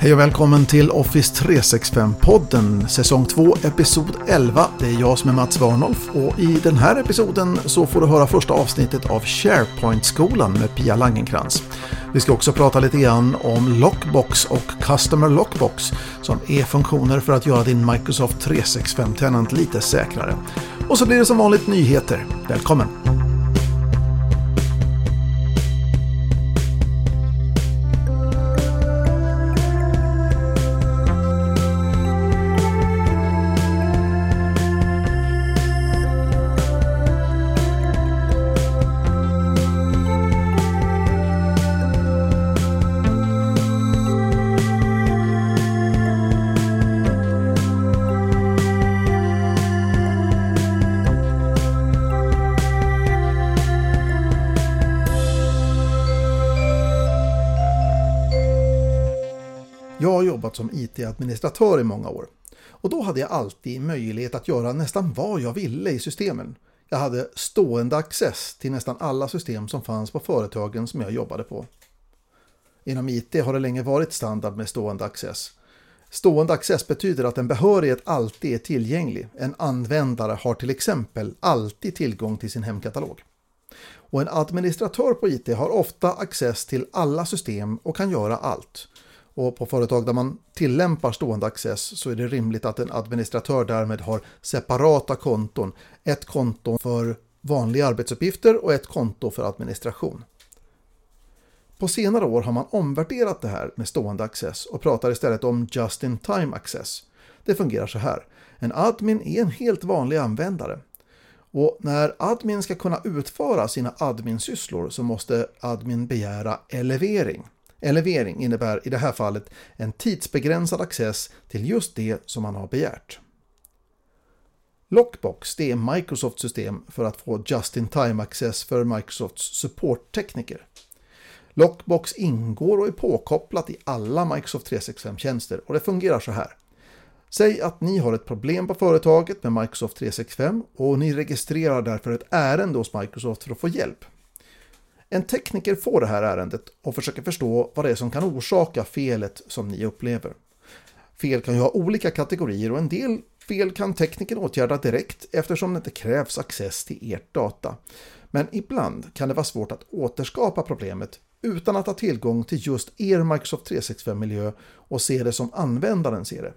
Hej och välkommen till Office 365-podden, säsong 2, episod 11. Det är jag som är Mats Wärnolf och i den här episoden så får du höra första avsnittet av SharePoint-skolan med Pia Lagenkrantz. Vi ska också prata lite grann om Lockbox och Customer Lockbox som är funktioner för att göra din Microsoft 365-tenant lite säkrare. Och så blir det som vanligt nyheter. Välkommen! Jag har jobbat som IT-administratör i många år och då hade jag alltid möjlighet att göra nästan vad jag ville i systemen. Jag hade stående access till nästan alla system som fanns på företagen som jag jobbade på. Inom IT har det länge varit standard med stående access. Stående access betyder att en behörighet alltid är tillgänglig. En användare har till exempel alltid tillgång till sin hemkatalog. Och en administratör på IT har ofta access till alla system och kan göra allt. Och på företag där man tillämpar stående access så är det rimligt att en administratör därmed har separata konton. Ett konto för vanliga arbetsuppgifter och ett konto för administration. På senare år har man omvärderat det här med stående access och pratar istället om just-in-time access. Det fungerar så här. En admin är en helt vanlig användare. Och när admin ska kunna utföra sina adminsysslor så måste admin begära elevering. Elevering innebär i det här fallet en tidsbegränsad access till just det som man har begärt. Lockbox, det är Microsofts system för att få just-in-time access för Microsofts supporttekniker. Lockbox ingår och är påkopplat i alla Microsoft 365-tjänster och det fungerar så här. Säg att ni har ett problem på företaget med Microsoft 365 och ni registrerar därför ett ärende hos Microsoft för att få hjälp. En tekniker får det här ärendet och försöker förstå vad det är som kan orsaka felet som ni upplever. Fel kan ju ha olika kategorier och en del fel kan tekniken åtgärda direkt eftersom det inte krävs access till ert data. Men ibland kan det vara svårt att återskapa problemet utan att ha tillgång till just er Microsoft 365-miljö och se det som användaren ser det.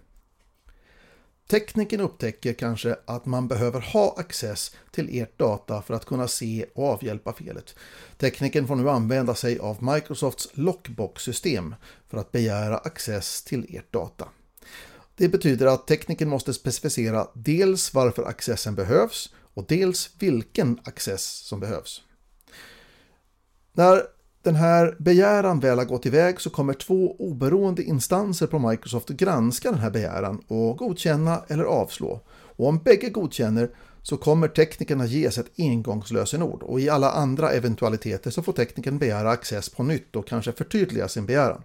Tekniken upptäcker kanske att man behöver ha access till ert data för att kunna se och avhjälpa felet. Tekniken får nu använda sig av Microsofts Lockbox-system för att begära access till ert data. Det betyder att tekniken måste specificera dels varför accessen behövs och dels vilken access som behövs. När den här begäran väl har gått iväg så kommer två oberoende instanser på Microsoft granska den här begäran och godkänna eller avslå. Och om bägge godkänner så kommer teknikerna ges ett engångslösenord och i alla andra eventualiteter så får tekniken begära access på nytt och kanske förtydliga sin begäran.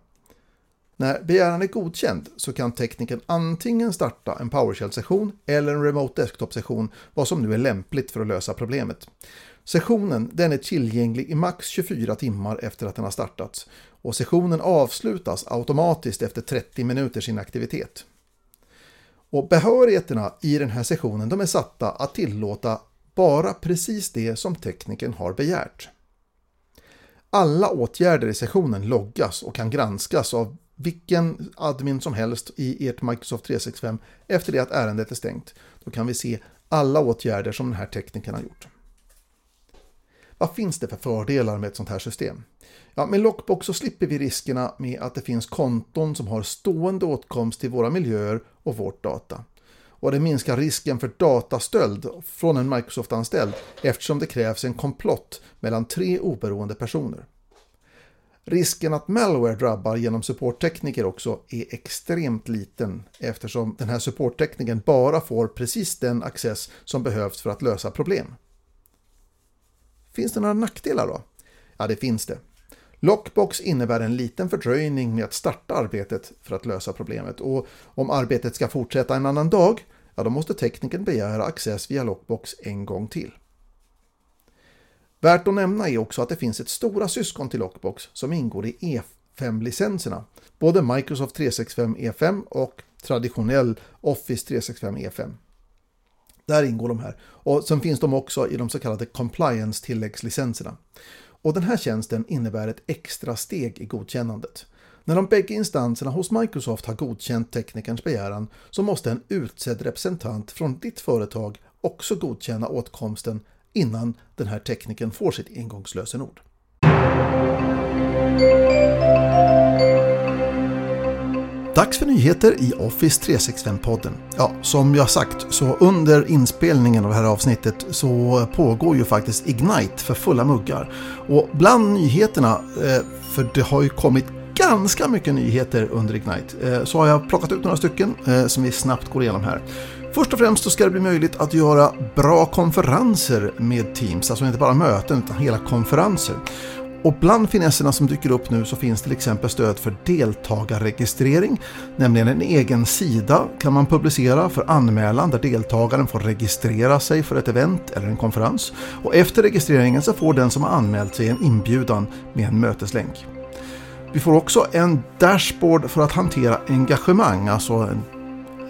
När begäran är godkänd så kan tekniken antingen starta en PowerShell-session eller en remote desktop-session, vad som nu är lämpligt för att lösa problemet. Sessionen den är tillgänglig i max 24 timmar efter att den har startats och sessionen avslutas automatiskt efter 30 minuters inaktivitet. Och behörigheterna i den här sessionen de är satta att tillåta bara precis det som tekniken har begärt. Alla åtgärder i sessionen loggas och kan granskas av vilken admin som helst i ert Microsoft 365 efter det att ärendet är stängt. Då kan vi se alla åtgärder som den här tekniken har gjort. Vad finns det för fördelar med ett sånt här system? Ja, med Lockbox så slipper vi riskerna med att det finns konton som har stående åtkomst till våra miljöer och vårt data. Och det minskar risken för datastöld från en Microsoft-anställd eftersom det krävs en komplott mellan tre oberoende personer. Risken att malware drabbar genom supporttekniker också är extremt liten eftersom den här supporttekniken bara får precis den access som behövs för att lösa problem. Finns det några nackdelar då? Ja, det finns det. Lockbox innebär en liten fördröjning med att starta arbetet för att lösa problemet och om arbetet ska fortsätta en annan dag, ja då måste tekniken begära access via Lockbox en gång till. Värt att nämna är också att det finns ett stora syskon till Lockbox som ingår i 5 licenserna. Både Microsoft 365 E5 och traditionell Office 365 E5. Där ingår de här. Och sen finns de också i de så kallade compliance-tilläggslicenserna. Och den här tjänsten innebär ett extra steg i godkännandet. När de bägge instanserna hos Microsoft har godkänt teknikerns begäran så måste en utsedd representant från ditt företag också godkänna åtkomsten innan den här tekniken får sitt ingångslösenord. Dags för nyheter i Office 365-podden. Ja, som jag sagt så under inspelningen av det här avsnittet så pågår ju faktiskt Ignite för fulla muggar. Och bland nyheterna, för det har ju kommit ganska mycket nyheter under Ignite, så har jag plockat ut några stycken som vi snabbt går igenom här. Först och främst så ska det bli möjligt att göra bra konferenser med Teams, alltså inte bara möten utan hela konferenser. Och bland finesserna som dyker upp nu så finns till exempel stöd för deltagarregistrering, nämligen en egen sida kan man publicera för anmälan där deltagaren får registrera sig för ett event eller en konferens. Och efter registreringen så får den som har anmält sig en inbjudan med en möteslänk. Vi får också en dashboard för att hantera engagemang, alltså en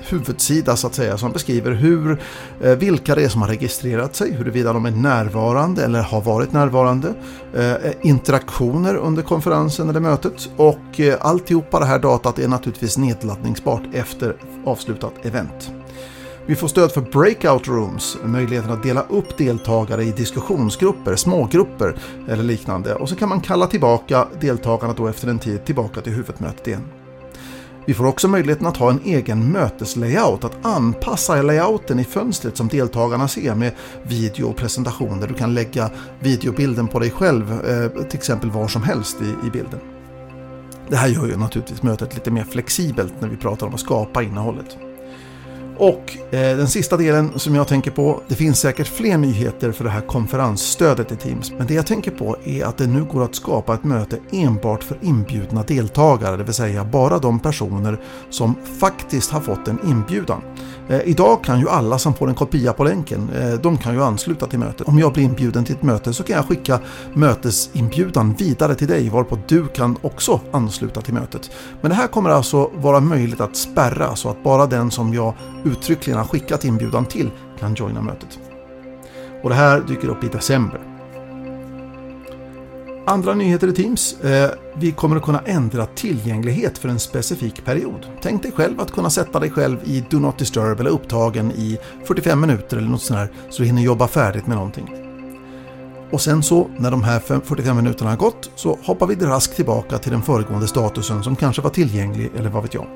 huvudsida så att säga som beskriver vilka det är som har registrerat sig, huruvida de är närvarande eller har varit närvarande, interaktioner under konferensen eller mötet, och alltihopa det här datat är naturligtvis nedladdningsbart efter avslutat event. Vi får stöd för breakout rooms, möjligheten att dela upp deltagare i diskussionsgrupper, smågrupper eller liknande, och så kan man kalla tillbaka deltagarna då efter en tid tillbaka till huvudmötet igen. Vi får också möjligheten att ha en egen möteslayout, att anpassa layouten i fönstret som deltagarna ser med video och presentationer. Du kan lägga videobilden på dig själv, till exempel var som helst i bilden. Det här gör ju naturligtvis mötet lite mer flexibelt när vi pratar om att skapa innehållet. Och den sista delen som jag tänker på, det finns säkert fler nyheter för det här konferensstödet i Teams. Men det jag tänker på är att det nu går att skapa ett möte enbart för inbjudna deltagare. Det vill säga bara de personer som faktiskt har fått en inbjudan. Idag kan ju alla som får en kopia på länken, de kan ju ansluta till mötet. Om jag blir inbjuden till ett möte så kan jag skicka mötesinbjudan vidare till dig varpå du kan också ansluta till mötet. Men det här kommer alltså vara möjligt att spärra så att bara den som jag uttryckligen har skickat inbjudan till kan joina mötet. Och det här dyker upp i december. Andra nyheter i Teams. Vi kommer att kunna ändra tillgänglighet för en specifik period. Tänk dig själv att kunna sätta dig själv i Do Not Disturb eller upptagen i 45 minuter eller något sånt här, så du hinner jobba färdigt med någonting. Och sen så, när de här 45 minuterna har gått, så hoppar vi raskt tillbaka till den föregående statusen som kanske var tillgänglig eller vad vet jag.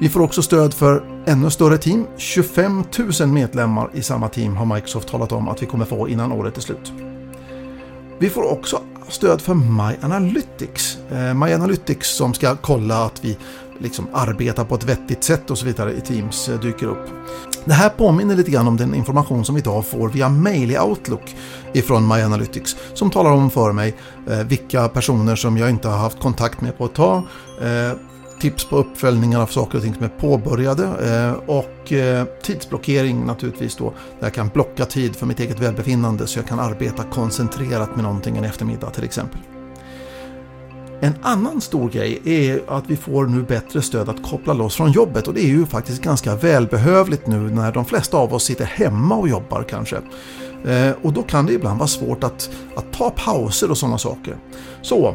Vi får också stöd för ännu större team. 25 000 medlemmar i samma team har Microsoft talat om att vi kommer få innan året är slut. Vi får också stöd för MyAnalytics. MyAnalytics som ska kolla att vi liksom arbetar på ett vettigt sätt och så vidare i Teams dyker upp. Det här påminner lite grann om den information som vi idag får via mail i Outlook ifrån MyAnalytics som talar om för mig vilka personer som jag inte har haft kontakt med på ett tag, tips på uppföljningar av saker och ting som är påbörjade och tidsblockering naturligtvis då, där jag kan blocka tid för mitt eget välbefinnande så jag kan arbeta koncentrerat med någonting en eftermiddag till exempel. En annan stor grej är att vi får nu bättre stöd att koppla loss från jobbet, och det är ju faktiskt ganska välbehövligt nu när de flesta av oss sitter hemma och jobbar kanske. Och då kan det ibland vara svårt att ta pauser och sådana saker. Så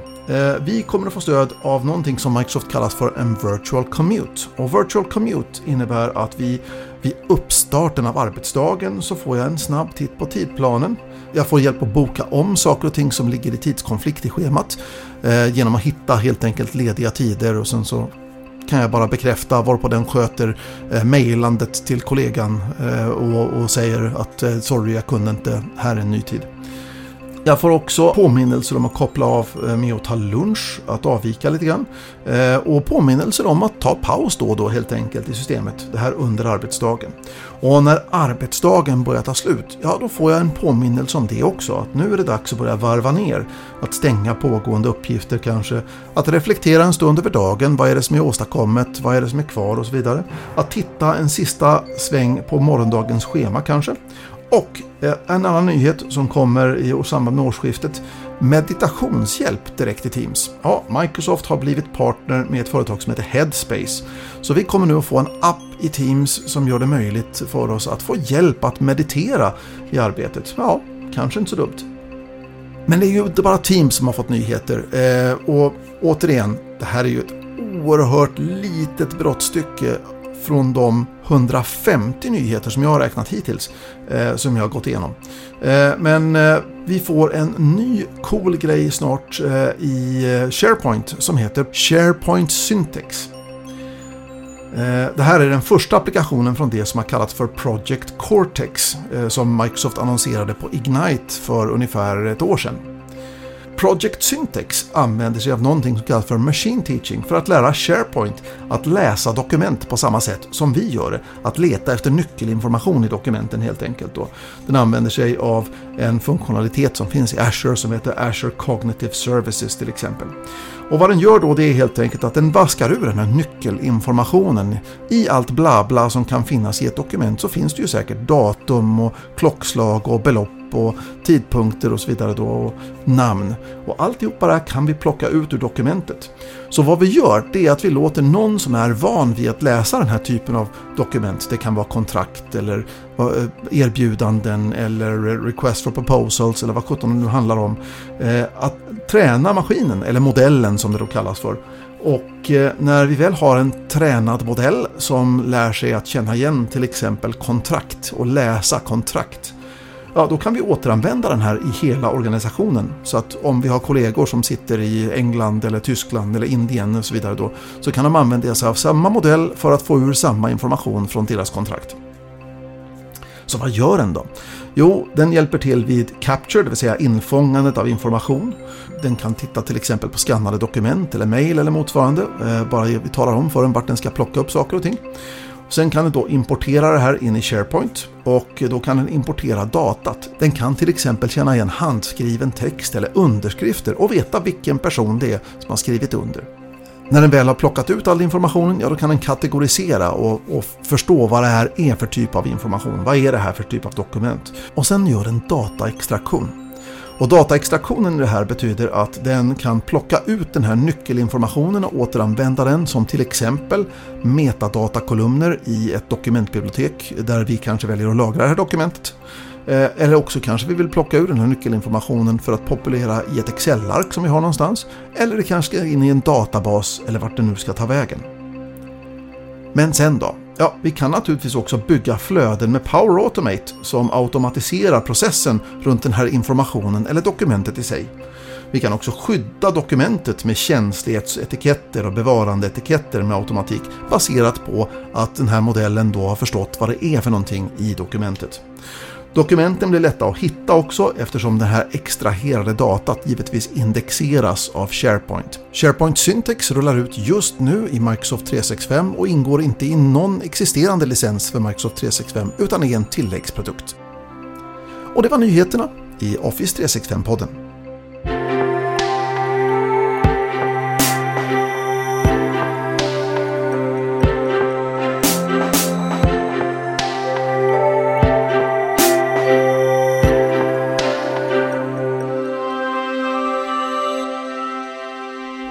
vi kommer att få stöd av någonting som Microsoft kallas för en virtual commute. Och virtual commute innebär att vi vid uppstarten av arbetsdagen så får jag en snabb titt på tidplanen. Jag får hjälp att boka om saker och ting som ligger i tidskonflikt i schemat genom att hitta helt enkelt lediga tider, och sen så kan jag bara bekräfta varpå den sköter mejlandet till kollegan och säger att sorry, jag kunde inte, här är en ny tid. Jag får också påminnelser om att koppla av med att ta lunch, att avvika lite grann, och påminnelser om att ta paus då helt enkelt i systemet, det här under arbetsdagen. Och när arbetsdagen börjar ta slut, ja då får jag en påminnelse om det också, att nu är det dags att börja varva ner, att stänga pågående uppgifter kanske, att reflektera en stund över dagen, vad är det som är åstadkommet, vad är det som är kvar och så vidare, att titta en sista sväng på morgondagens schema kanske. Och en annan nyhet som kommer i samband med årsskiftet meditationshjälp direkt i Teams. Ja, Microsoft har blivit partner med ett företag som heter Headspace. Så vi kommer nu att få en app i Teams som gör det möjligt för oss att få hjälp att meditera i arbetet. Ja, kanske inte så dumt. Men det är ju inte bara Teams som har fått nyheter. Och återigen, det här är ju ett oerhört litet brottstycke från de 150 nyheter som jag har räknat hittills, som jag har gått igenom. Men vi får en ny cool grej snart i SharePoint som heter SharePoint Syntex. Det här är den första applikationen från det som har kallats för Project Cortex, som Microsoft annonserade på Ignite för ungefär ett år sedan. Project Syntex använder sig av någonting som kallas för Machine Teaching för att lära SharePoint att läsa dokument på samma sätt som vi gör det. Att leta efter nyckelinformation i dokumenten helt enkelt då. Den använder sig av en funktionalitet som finns i Azure som heter Azure Cognitive Services till exempel. Och vad den gör då, det är helt enkelt att den vaskar ur den här nyckelinformationen. I allt blabla som kan finnas i ett dokument så finns det ju säkert datum och klockslag och belopp och tidpunkter och så vidare då, och namn. Och alltihopa det här kan vi plocka ut ur dokumentet. Så vad vi gör, det är att vi låter någon som är van vid att läsa den här typen av dokument, det kan vara kontrakt eller erbjudanden eller request for proposals eller vad 17 det handlar om, att träna maskinen eller modellen som det då kallas för. Och när vi väl har en tränad modell som lär sig att känna igen till exempel kontrakt och läsa kontrakt, ja, då kan vi återanvända den här i hela organisationen. Så att om vi har kollegor som sitter i England eller Tyskland eller Indien och så vidare då, så kan de använda sig av samma modell för att få ur samma information från deras kontrakt. Så vad gör den då? Jo, den hjälper till vid capture, det vill säga infångandet av information. Den kan titta till exempel på skannade dokument eller mejl eller motsvarande. Bara vi talar om för den vart den ska plocka upp saker och ting. Sen kan den då importera det här in i SharePoint och då kan den importera datat. Den kan till exempel känna igen handskriven text eller underskrifter och veta vilken person det är som har skrivit under. När den väl har plockat ut all informationen, ja, då kan den kategorisera och förstå vad det här är för typ av information. Vad är det här för typ av dokument? Och sen gör den dataextraktion. Och dataextraktionen i det här betyder att den kan plocka ut den här nyckelinformationen och återanvända den som till exempel metadatakolumner i ett dokumentbibliotek där vi kanske väljer att lagra det här dokumentet. Eller också kanske vi vill plocka ur den här nyckelinformationen för att populera i ett Excel-ark som vi har någonstans. Eller det kanske är in i en databas eller vart det nu ska ta vägen. Men sen då? Ja, vi kan naturligtvis också bygga flöden med Power Automate som automatiserar processen runt den här informationen eller dokumentet i sig. Vi kan också skydda dokumentet med känslighetsetiketter och bevarandeetiketter med automatik baserat på att den här modellen då har förstått vad det är för någonting i dokumentet. Dokumenten blir lätta att hitta också eftersom det här extraherade datat givetvis indexeras av SharePoint. SharePoint Syntex rullar ut just nu i Microsoft 365 och ingår inte i någon existerande licens för Microsoft 365 utan är en tilläggsprodukt. Och det var nyheterna i Office 365-podden.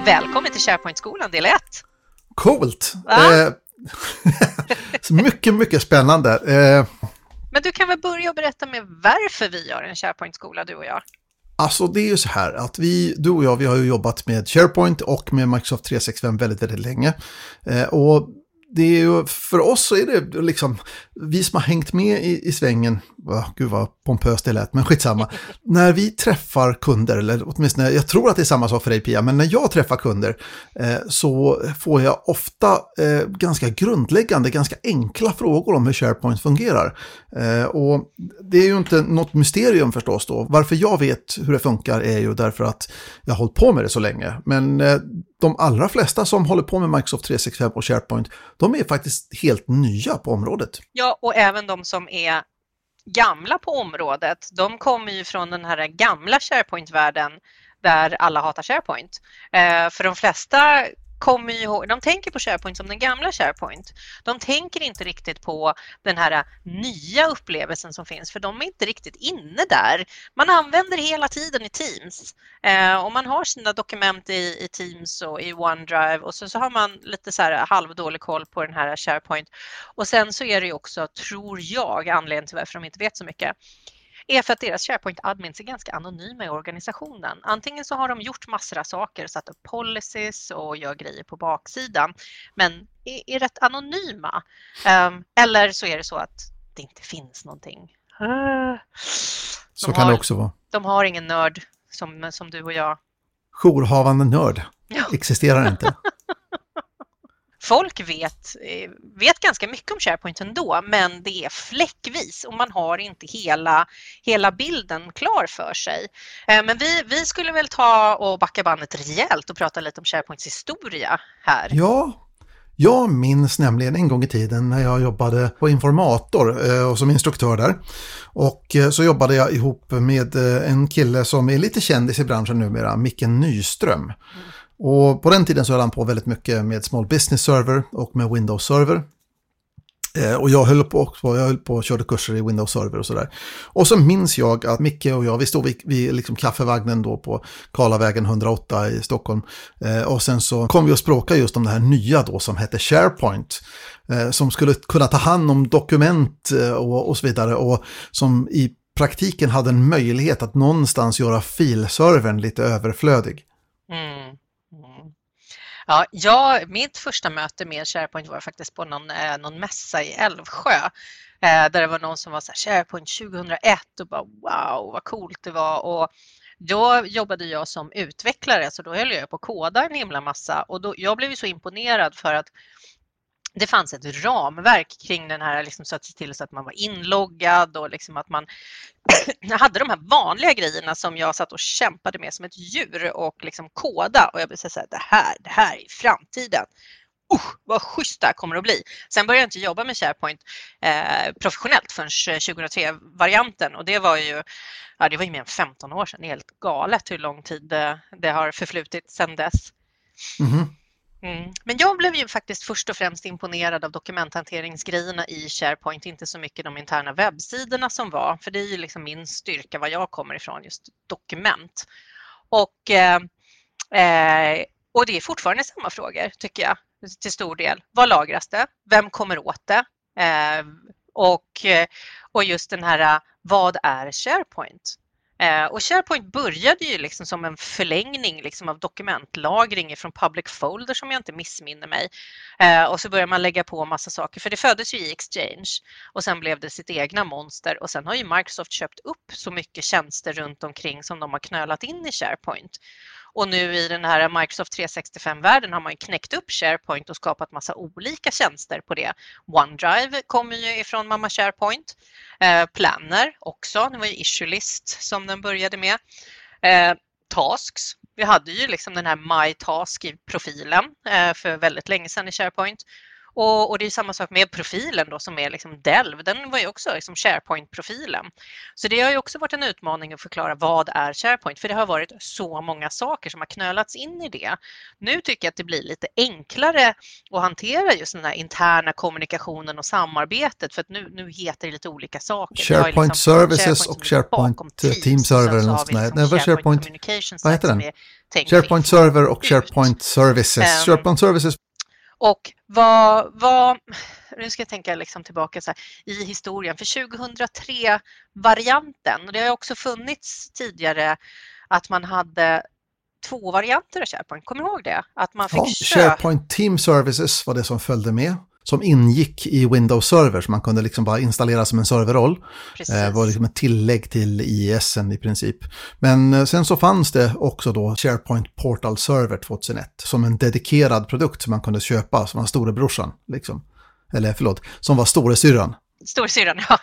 Välkommen till SharePoint-skolan, del 1. Coolt! Mycket spännande. Men du kan väl börja berätta med varför vi gör en SharePoint-skola, du och jag? Alltså det är ju så här att du och jag har ju jobbat med SharePoint och med Microsoft 365 väldigt, väldigt länge. Och det är ju, för oss så är det liksom, vi som har hängt med i svängen, gud vad pompöst det lät, men skitsamma. När vi träffar kunder, eller åtminstone jag tror att det är samma sak för dig Pia, men när jag träffar kunder så får jag ofta ganska grundläggande, ganska enkla frågor om hur SharePoint fungerar. Och det är ju inte något mysterium förstås då. Varför jag vet hur det funkar är ju därför att jag har hållit på med det så länge, men de allra flesta som håller på med Microsoft 365 och SharePoint, de är faktiskt helt nya på området. Ja, och även de som är gamla på området, de kommer ju från den här gamla SharePoint-världen där alla hatar SharePoint. För de flesta kommer ju ihåg, de tänker på SharePoint som den gamla SharePoint. De tänker inte riktigt på den här nya upplevelsen som finns, för de är inte riktigt inne där. Man använder hela tiden i Teams och man har sina dokument i Teams och i OneDrive, och så har man lite så här halvdålig koll på den här SharePoint. Och sen så är det ju också, tror jag, anledningen till varför de inte vet så mycket, är för att deras SharePoint-admins är ganska anonyma i organisationen. Antingen så har de gjort massor av saker, satt upp policies och gör grejer på baksidan, men är rätt anonyma. Eller så är det så att det inte finns någonting. Så kan det också vara. De har ingen nörd som du och jag. Jourhavande nörd existerar inte. Folk vet ganska mycket om SharePoint ändå, men det är fläckvis och man har inte hela bilden klar för sig. Men vi skulle väl ta och backa bandet rejält och prata lite om SharePoints historia här. Ja, jag minns nämligen en gång i tiden när jag jobbade på Informator och som instruktör där. Och så jobbade jag ihop med en kille som är lite kändis i branschen numera, Micke Nyström. Och på den tiden så höll han på väldigt mycket med Small Business Server och med Windows Server. Och jag höll på och körde kurser i Windows Server och sådär. Och så minns jag att Micke och jag, vi stod vid liksom kaffevagnen då på Karlavägen 108 i Stockholm. Och sen så kom vi och språkade just om det här nya då som hette SharePoint. Som skulle kunna ta hand om dokument och så vidare, och som i praktiken hade en möjlighet att någonstans göra filservern lite överflödig. Mm. Ja, mitt första möte med SharePoint var faktiskt på någon mässa i Älvsjö. Där det var någon som var så här, SharePoint 2001, och bara wow, vad coolt det var. Och då jobbade jag som utvecklare, så då höll jag på att koda en himla massa. Och då, jag blev ju så imponerad för att det fanns ett ramverk kring den här, liksom, så att se till så att man var inloggad och liksom att man hade de här vanliga grejerna som jag satt och kämpade med som ett djur och liksom koda. Och jag blev så här, det här är framtiden. Vad schysst det kommer att bli. Sen började jag inte jobba med SharePoint professionellt förrän 2003-varianten. Och det var ju, mer än 15 år sedan. Det är helt galet hur lång tid det har förflutit sedan dess. Mm-hmm. Mm. Men jag blev ju faktiskt först och främst imponerad av dokumenthanteringsgrejerna i SharePoint, inte så mycket de interna webbsidorna som var, för det är ju liksom min styrka, var jag kommer ifrån, just dokument. Och det är fortfarande samma frågor, tycker jag, till stor del. Vad lagras det? Vem kommer åt det? Och just den här, vad är SharePoint? Och SharePoint började ju liksom som en förlängning liksom av dokumentlagring från public folder, som jag inte missminner mig. Och så började man lägga på massa saker, för det föddes ju i Exchange och sen blev det sitt egna monster. Och sen har ju Microsoft köpt upp så mycket tjänster runt omkring som de har knölat in i SharePoint. Och nu i den här Microsoft 365-världen har man ju knäckt upp SharePoint och skapat massa olika tjänster på det. OneDrive kommer ju ifrån mamma SharePoint. Planner också, det var ju Issue List som den började med. Tasks, vi hade ju liksom den här My Task i profilen för väldigt länge sedan i SharePoint. Och det är samma sak med profilen då, som är liksom Delve, den var ju också liksom SharePoint-profilen. Så det har ju också varit en utmaning att förklara vad är SharePoint, för det har varit så många saker som har knölats in i det. Nu tycker jag att det blir lite enklare att hantera just den här interna kommunikationen och samarbetet, för att nu heter det lite olika saker. SharePoint liksom Services och SharePoint Team Server eller något sådär. Nej, SharePoint Communications. Vad heter den? SharePoint Server och SharePoint Services. SharePoint Services. Och nu ska jag tänka liksom tillbaka så här, i historien, för 2003-varianten, och det har också funnits tidigare att man hade två varianter av SharePoint, kommer du ihåg det? Att man fick SharePoint Team Services var det som följde med, som ingick i Windows Server, som man kunde liksom bara installera som en serverroll. Det var liksom ett tillägg till IISen i princip. Men sen så fanns det också då SharePoint Portal Server 2001 som en dedikerad produkt som man kunde köpa, som var storebrorsan liksom. Eller förlåt, som var storesyrran. Storesyrran, ja.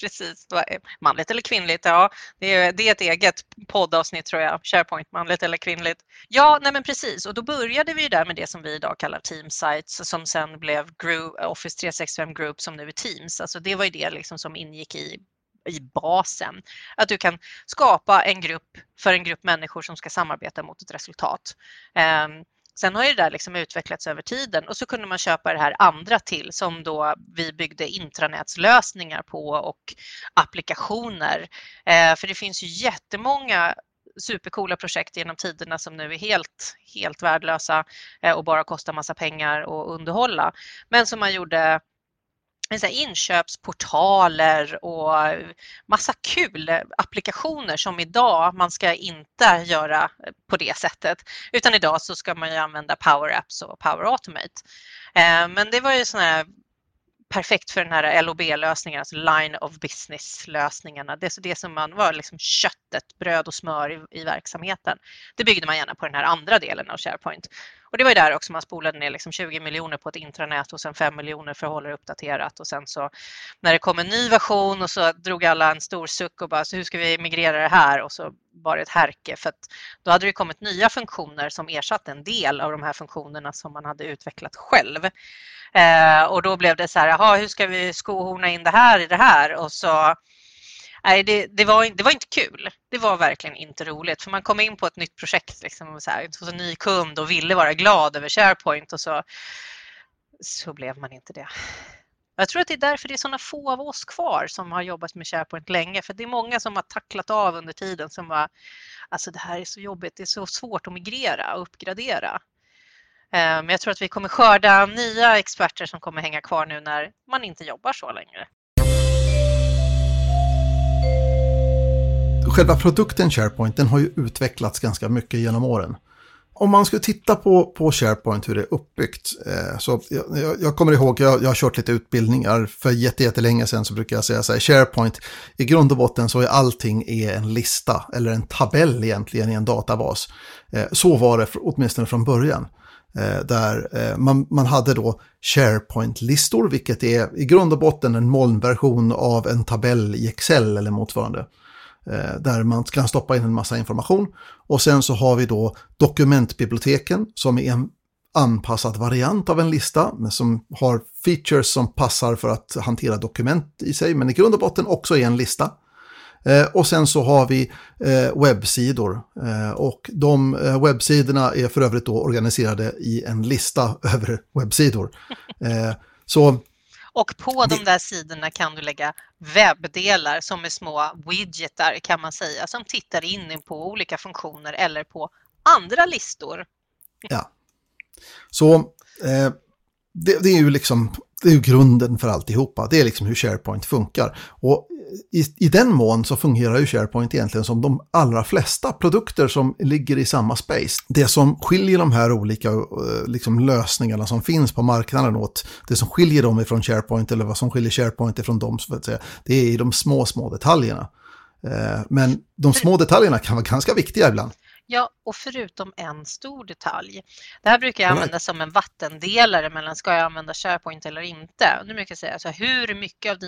Precis, manligt eller kvinnligt, ja, det är ett eget poddavsnitt tror jag, SharePoint, manligt eller kvinnligt. Ja, nej men precis, och då började vi ju där med det som vi idag kallar Team Sites, som sen blev Office 365 Group, som nu är Teams. Alltså det var ju det liksom som ingick i basen, att du kan skapa en grupp för en grupp människor som ska samarbeta mot ett resultat. Sen har ju det där liksom utvecklats över tiden och så kunde man köpa det här andra till som då vi byggde intranätslösningar på och applikationer. För det finns ju jättemånga supercoola projekt genom tiderna som nu är helt värdelösa och bara kostar massa pengar att underhålla. Men som man gjorde inköpsportaler och massa kul applikationer som idag man ska inte göra på det sättet. Utan idag så ska man ju använda Power Apps och Power Automate. Men det var ju sådana här perfekt för den här LOB-lösningen, alltså line of business-lösningarna. Det är så det som man var liksom köttet, bröd och smör i verksamheten. Det byggde man gärna på den här andra delen av SharePoint. Och det var ju där också man spolade ner liksom 20 miljoner på ett intranät och sen 5 miljoner för att hålla det uppdaterat. Och sen så när det kom en ny version och så drog alla en stor suck och bara så hur ska vi migrera det här? Och så var det ett härke för att då hade det kommit nya funktioner som ersatte en del av de här funktionerna som man hade utvecklat själv. Och då blev det så här, jaha, hur ska vi skohorna in det här i det här? Och så... Nej, det var inte kul. Det var verkligen inte roligt. För man kom in på ett nytt projekt liksom, och så en ny kund och ville vara glad över SharePoint. Och så blev man inte det. Jag tror att det är därför det är sådana få av oss kvar som har jobbat med SharePoint länge. För det är många som har tacklat av under tiden som var, alltså det här är så jobbigt. Det är så svårt att migrera och uppgradera. Men jag tror att vi kommer skörda nya experter som kommer hänga kvar nu när man inte jobbar så längre. Själva produkten SharePoint, den har ju utvecklats ganska mycket genom åren. Om man skulle titta på SharePoint, hur det är uppbyggt. Så jag kommer ihåg, jag har kört lite utbildningar för jättelänge sedan, så brukar jag säga så här, SharePoint, i grund och botten så är allting en lista eller en tabell egentligen i en databas. Så var det åtminstone från början. Där man hade då SharePoint-listor, vilket är i grund och botten en molnversion av en tabell i Excel eller motsvarande. Där man kan stoppa in en massa information. Och sen så har vi då dokumentbiblioteken som är en anpassad variant av en lista men som har features som passar för att hantera dokument i sig men i grund och botten också är en lista. Och sen så har vi webbsidor och de webbsidorna är för övrigt då organiserade i en lista över webbsidor. Och på de där sidorna kan du lägga webbdelar som är små widgetar kan man säga som tittar in på olika funktioner eller på andra listor. Ja, så det är ju liksom det är ju grunden för alltihopa. Det är liksom hur SharePoint funkar. Och i den mån så fungerar ju SharePoint egentligen som de allra flesta produkter som ligger i samma space. Det som skiljer de här olika liksom, lösningarna som finns på marknaden åt, det som skiljer dem ifrån SharePoint eller vad som skiljer SharePoint ifrån dem, så att säga, det är i de små detaljerna. Men de små detaljerna kan vara ganska viktiga ibland. Ja, och förutom en stor detalj. Det här brukar jag använda som en vattendelare mellan ska jag använda SharePoint eller inte. Och nu brukar jag säga så här, hur mycket av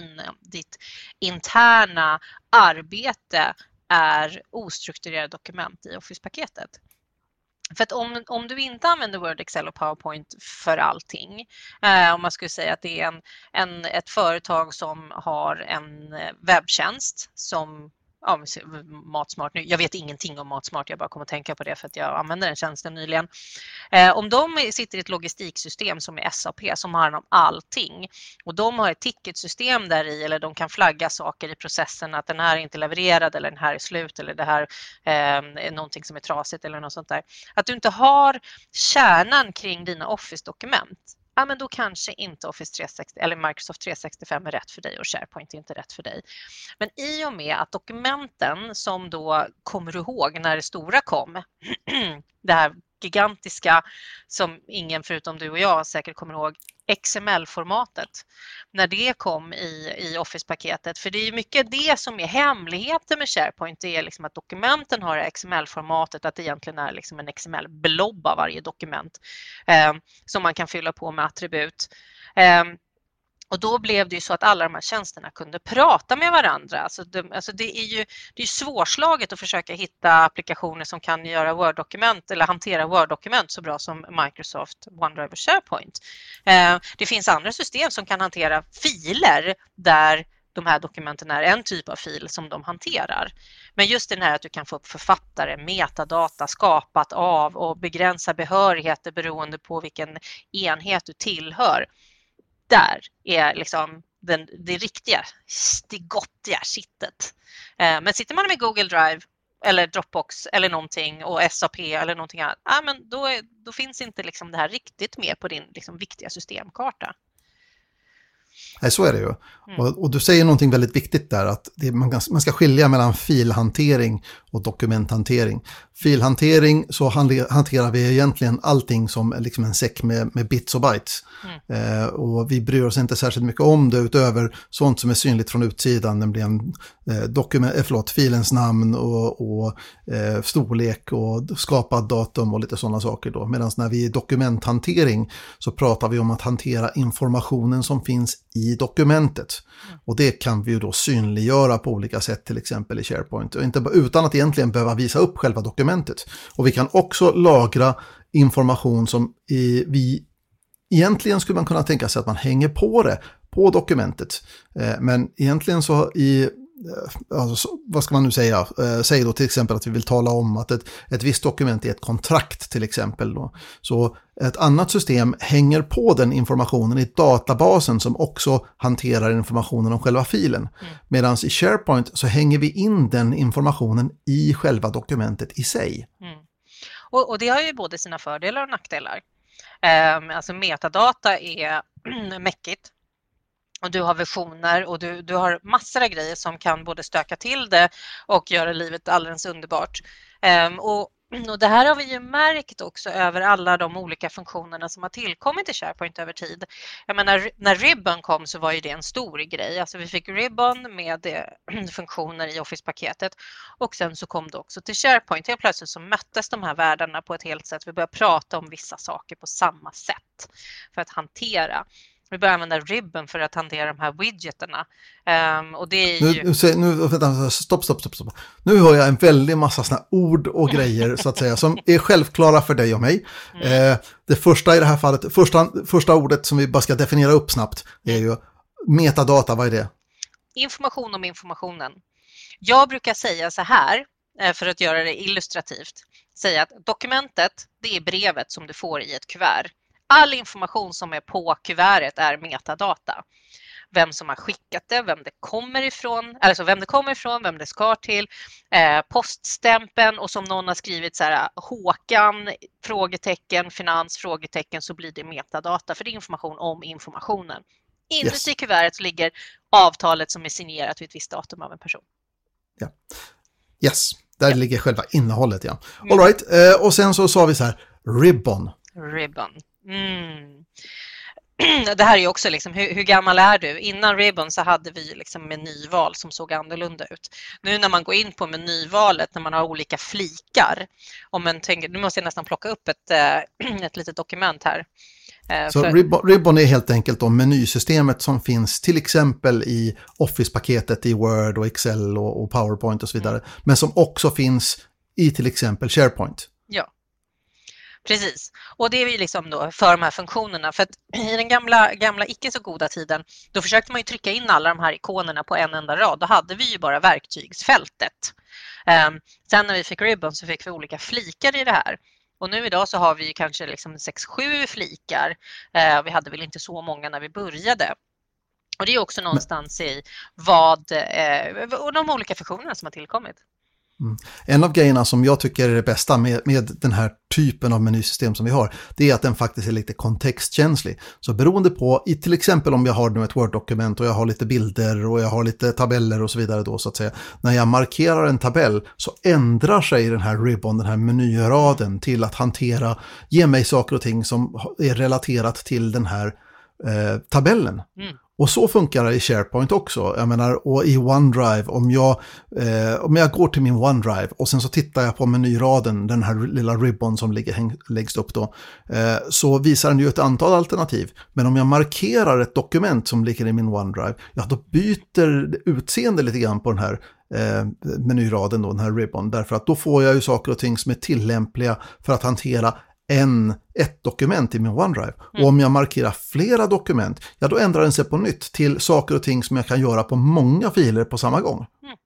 ditt interna arbete är ostrukturerade dokument i Office-paketet. För att om du inte använder Word, Excel och PowerPoint för allting, om man skulle säga att det är ett företag som har en webbtjänst som... Ja, Matsmart nu. Jag vet ingenting om Matsmart, jag bara kommer att tänka på det för att jag använder den tjänsten nyligen. Om de sitter i ett logistiksystem som är SAP som har om allting och de har ett ticketsystem där i eller de kan flagga saker i processen att den här är inte levererad eller den här är slut eller det här är någonting som är trasigt eller något sånt där. Att du inte har kärnan kring dina Office-dokument. Ja, men då kanske inte Office 365 eller Microsoft 365 är rätt för dig och SharePoint är inte rätt för dig. Men i och med att dokumenten som då kommer du ihåg när det stora kom, det här gigantiska som ingen förutom du och jag säkert kommer ihåg, XML-formatet, när det kom i Office-paketet. För det är ju mycket det som är hemligheten med SharePoint, det är liksom att dokumenten har XML-formatet, att det egentligen är liksom en XML-blob av varje dokument som man kan fylla på med attribut. Och då blev det ju så att alla de här tjänsterna kunde prata med varandra. Alltså det är ju svårslaget att försöka hitta applikationer som kan göra Word-dokument eller hantera Word-dokument så bra som Microsoft, OneDrive och SharePoint. Det finns andra system som kan hantera filer där de här dokumenten är en typ av fil som de hanterar. Men just den här att du kan få upp författare, metadata skapat av och begränsa behörigheter beroende på vilken enhet du tillhör. Där är liksom det riktiga, det gottiga kittet. Men sitter man med Google Drive eller Dropbox eller någonting och SAP eller någonting annat, men då finns inte liksom det här riktigt med på din liksom viktiga systemkarta. Nej, så är det ju. Mm. Och du säger någonting väldigt viktigt där, att man ska skilja mellan filhantering och dokumenthantering. Filhantering, så hanterar vi egentligen allting som liksom en säck med bits och bytes. Mm. Och vi bryr oss inte särskilt mycket om det utöver sånt som är synligt från utsidan, nämligen filens namn och storlek och skapad datum och lite sådana saker då. Medan när vi är dokumenthantering så pratar vi om att hantera informationen som finns i dokumentet. Och det kan vi ju då synliggöra på olika sätt, till exempel i SharePoint. Och inte utan att egentligen behöva visa upp själva dokumentet. Och vi kan också lagra information som vi egentligen skulle man kunna tänka sig att man hänger på det på dokumentet. Men egentligen så alltså, vad ska man nu säga? Säg då till exempel att vi vill tala om att ett visst dokument är ett kontrakt till exempel då. Så ett annat system hänger på den informationen i databasen som också hanterar informationen om själva filen. Mm. Medan i SharePoint så hänger vi in den informationen i själva dokumentet i sig. Mm. Och det har ju både sina fördelar och nackdelar. Alltså metadata är mäckigt. Och du har versioner och du har massor av grejer som kan både stöka till det och göra livet alldeles underbart. Och det här har vi ju märkt också över alla de olika funktionerna som har tillkommit i SharePoint över tid. Jag menar, när Ribbon kom så var ju det en stor grej. Alltså vi fick Ribbon med funktioner i Office-paketet och sen så kom det också till SharePoint. Helt plötsligt så möttes de här världarna på ett helt sätt. Vi började prata om vissa saker på samma sätt för att hantera. Vi börjar använda Ribbon för att hantera de här widgeterna. Och det är ju... vänta, stopp. Nu har jag en väldig massa såna ord och grejer så att säga, som är självklara för dig och mig. Mm. Det första i det här fallet, första ordet som vi bara ska definiera upp snabbt är ju metadata. Vad är det? Information om informationen. Jag brukar säga så här, för att göra det illustrativt. Säga att dokumentet, det är brevet som du får i ett kuvert. All information som är på kuvertet är metadata. Vem som har skickat det, vem det kommer ifrån, vem det ska till, poststämpeln och som någon har skrivit så här Håkan, finans, så blir det metadata för det är information om informationen. Inuti kuvertet ligger avtalet som är signerat vid ett visst datum av en person. Ja. Yes, där ligger själva innehållet. Ja. All right. Och sen så sa vi så här, Ribbon. Mm. Det här är ju också liksom, hur gammal är du? Innan Ribbon så hade vi liksom menyval som såg annorlunda ut. Nu när man går in på menyvalet, när man har olika flikar, om man tänker, nu måste jag nästan plocka upp ett litet dokument här. Så Ribbon är helt enkelt om menysystemet som finns till exempel i Office-paketet i Word och Excel och PowerPoint och så vidare, men som också finns i till exempel SharePoint. Ja. Precis, och det är ju liksom då för de här funktionerna, för att i den gamla icke så goda tiden, då försökte man ju trycka in alla de här ikonerna på en enda rad, då hade vi ju bara verktygsfältet. Sen när vi fick Ribbon så fick vi olika flikar i det här. Och nu idag så har vi ju kanske liksom 6-7 flikar, vi hade väl inte så många när vi började. Och det är också någonstans i och de olika funktionerna som har tillkommit. Mm. En av grejerna som jag tycker är det bästa med den här typen av menysystem som vi har, det är att den faktiskt är lite kontextkänslig. Så beroende på, till exempel om jag har nu ett Word-dokument och jag har lite bilder och jag har lite tabeller och så vidare då så att säga. När jag markerar en tabell så ändrar sig den här Ribbon, den här menyraden till att hantera, ge mig saker och ting som är relaterat till den här tabellen. Mm. Och så funkar det i SharePoint också. Jag menar, och i OneDrive, om jag går till min OneDrive och sen så tittar jag på menyraden, den här lilla Ribbon som läggs upp då, så visar den ju ett antal alternativ. Men om jag markerar ett dokument som ligger i min OneDrive, då byter utseende lite grann på den här menyraden då, den här Ribbon. Därför att då får jag ju saker och ting som är tillämpliga för att hantera ett dokument i min OneDrive. Och om jag markerar flera dokument, ja då ändrar den sig på nytt till saker och ting som jag kan göra på många filer på samma gång. Mm.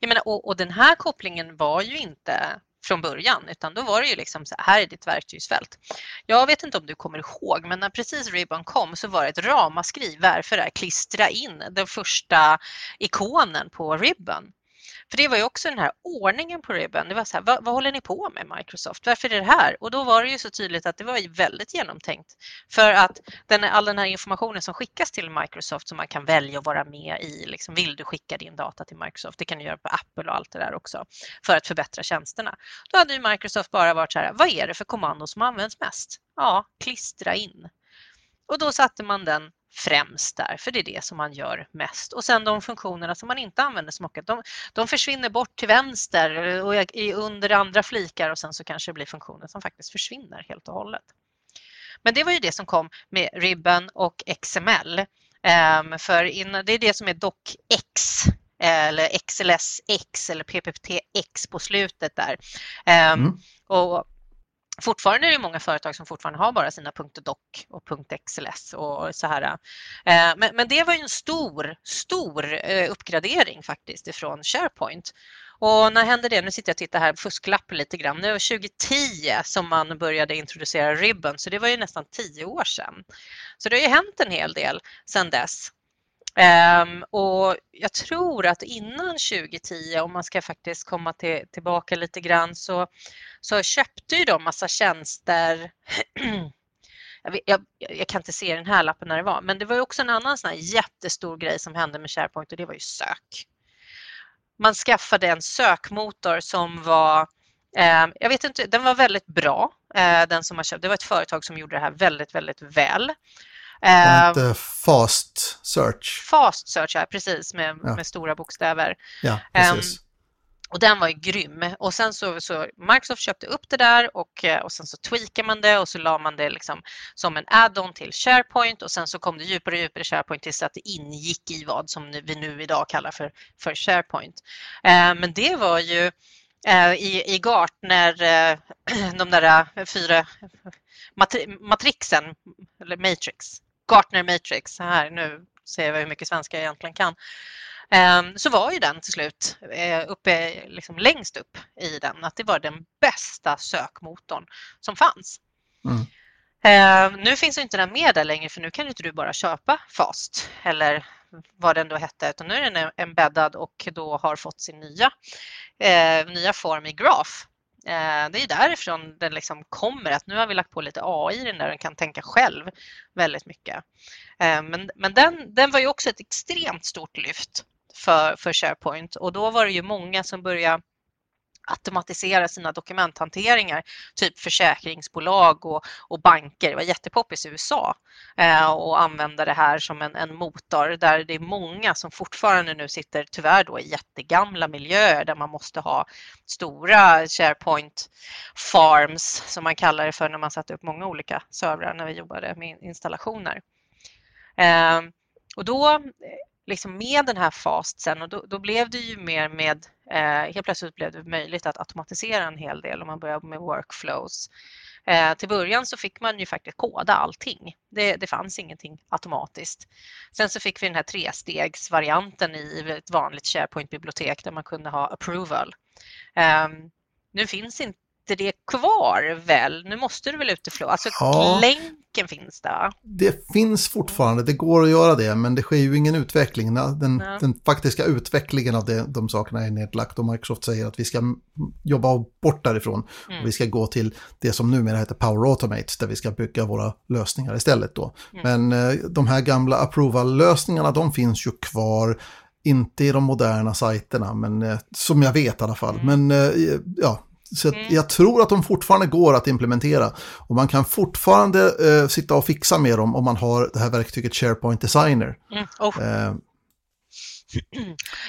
Jag menar, och den här kopplingen var ju inte från början, utan då var det ju liksom så här är ditt verktygsfält. Jag vet inte om du kommer ihåg, men när precis Ribbon kom så var det ett ramaskri varför det är klistra in den första ikonen på Ribbon. För det var ju också den här ordningen på Ribbon. Det var så här, vad håller ni på med Microsoft? Varför är det här? Och då var det ju så tydligt att det var ju väldigt genomtänkt. För att all den här informationen som skickas till Microsoft som man kan välja att vara med i. Liksom, vill du skicka din data till Microsoft? Det kan du göra på Apple och allt det där också. För att förbättra tjänsterna. Då hade ju Microsoft bara varit så här, vad är det för kommando som används mest? Ja, klistra in. Och då satte man den främst där, för det är det som man gör mest. Och sen de funktionerna som man inte använder så mycket, de försvinner bort till vänster och under andra flikar, och sen så kanske det blir funktioner som faktiskt försvinner helt och hållet. Men det var ju det som kom med Ribbon och XML. Det är det som är docx eller xlsx eller pptx på slutet där. Och fortfarande är det många företag som fortfarande har bara sina .doc och .xls och så här. Men det var ju en stor uppgradering faktiskt ifrån SharePoint. Och när hände det? Nu sitter jag och tittar här på fusklappen lite grann. Nu var 2010 som man började introducera Ribbon, så det var ju nästan 10 år sedan. Så det har ju hänt en hel del sedan dess. Och jag tror att innan 2010, om man ska faktiskt komma tillbaka lite grann, så köpte ju de massa tjänster. Jag kan inte se den här lappen när det var, men det var ju också en annan sån här jättestor grej som hände med SharePoint, och det var ju sök. Man skaffade en sökmotor som var, jag vet inte, den var väldigt bra, den som man köpte. Det var ett företag som gjorde det här väldigt, väldigt väl. Fast Search. Fast Search, ja, precis, med stora bokstäver. Ja, precis. Och den var ju grym. Och sen så Microsoft köpte upp det där och sen så tweakade man det och så la man det liksom som en add-on till SharePoint, och sen så kom det djupare och djupare SharePoint tills att det ingick i vad som vi nu idag kallar för SharePoint. Men det var ju i Gartner, de där 4 matrixen, eller Matrix, Gartner Matrix, här nu ser vi hur mycket svenska jag egentligen kan, så var ju den till slut uppe, liksom längst upp i den, att det var den bästa sökmotorn som fanns. Nu finns ju inte den med där längre, för nu kan ju inte du bara köpa Fast eller vad den då hette, utan nu är den embeddad och då har fått sin nya form i Graph. Det är därifrån den liksom kommer, att nu har vi lagt på lite AI i den där den kan tänka själv väldigt mycket. Men den var ju också ett extremt stort lyft för SharePoint, och då var det ju många som började automatisera sina dokumenthanteringar, typ försäkringsbolag och banker. Det var jättepoppis i USA och använda det här som en motor, där det är många som fortfarande nu sitter tyvärr då i jättegamla miljöer där man måste ha stora SharePoint farms, som man kallar det för, när man satte upp många olika servrar när vi jobbade med installationer. Och då liksom med den här Fast sen, och då blev det ju mer med, helt plötsligt blev det möjligt att automatisera en hel del, och man började med workflows. Till början så fick man ju faktiskt koda allting. Det fanns ingenting automatiskt. Sen så fick vi den här 3-stegsvarianten i ett vanligt SharePoint-bibliotek där man kunde ha approval. Nu finns inte det kvar väl. Nu måste du väl utifrån. Alltså länken finns där. Det finns fortfarande. Det går att göra det, men det sker ju ingen utveckling. Den faktiska utvecklingen av de sakerna är nedlagt, och Microsoft säger att vi ska jobba bort därifrån. Och vi ska gå till det som numera heter Power Automate, där vi ska bygga våra lösningar istället då. Men de här gamla approval-lösningarna, de finns ju kvar. Inte i de moderna sajterna, men som jag vet i alla fall. Men så jag tror att de fortfarande går att implementera, och man kan fortfarande sitta och fixa med dem om man har det här verktyget SharePoint Designer.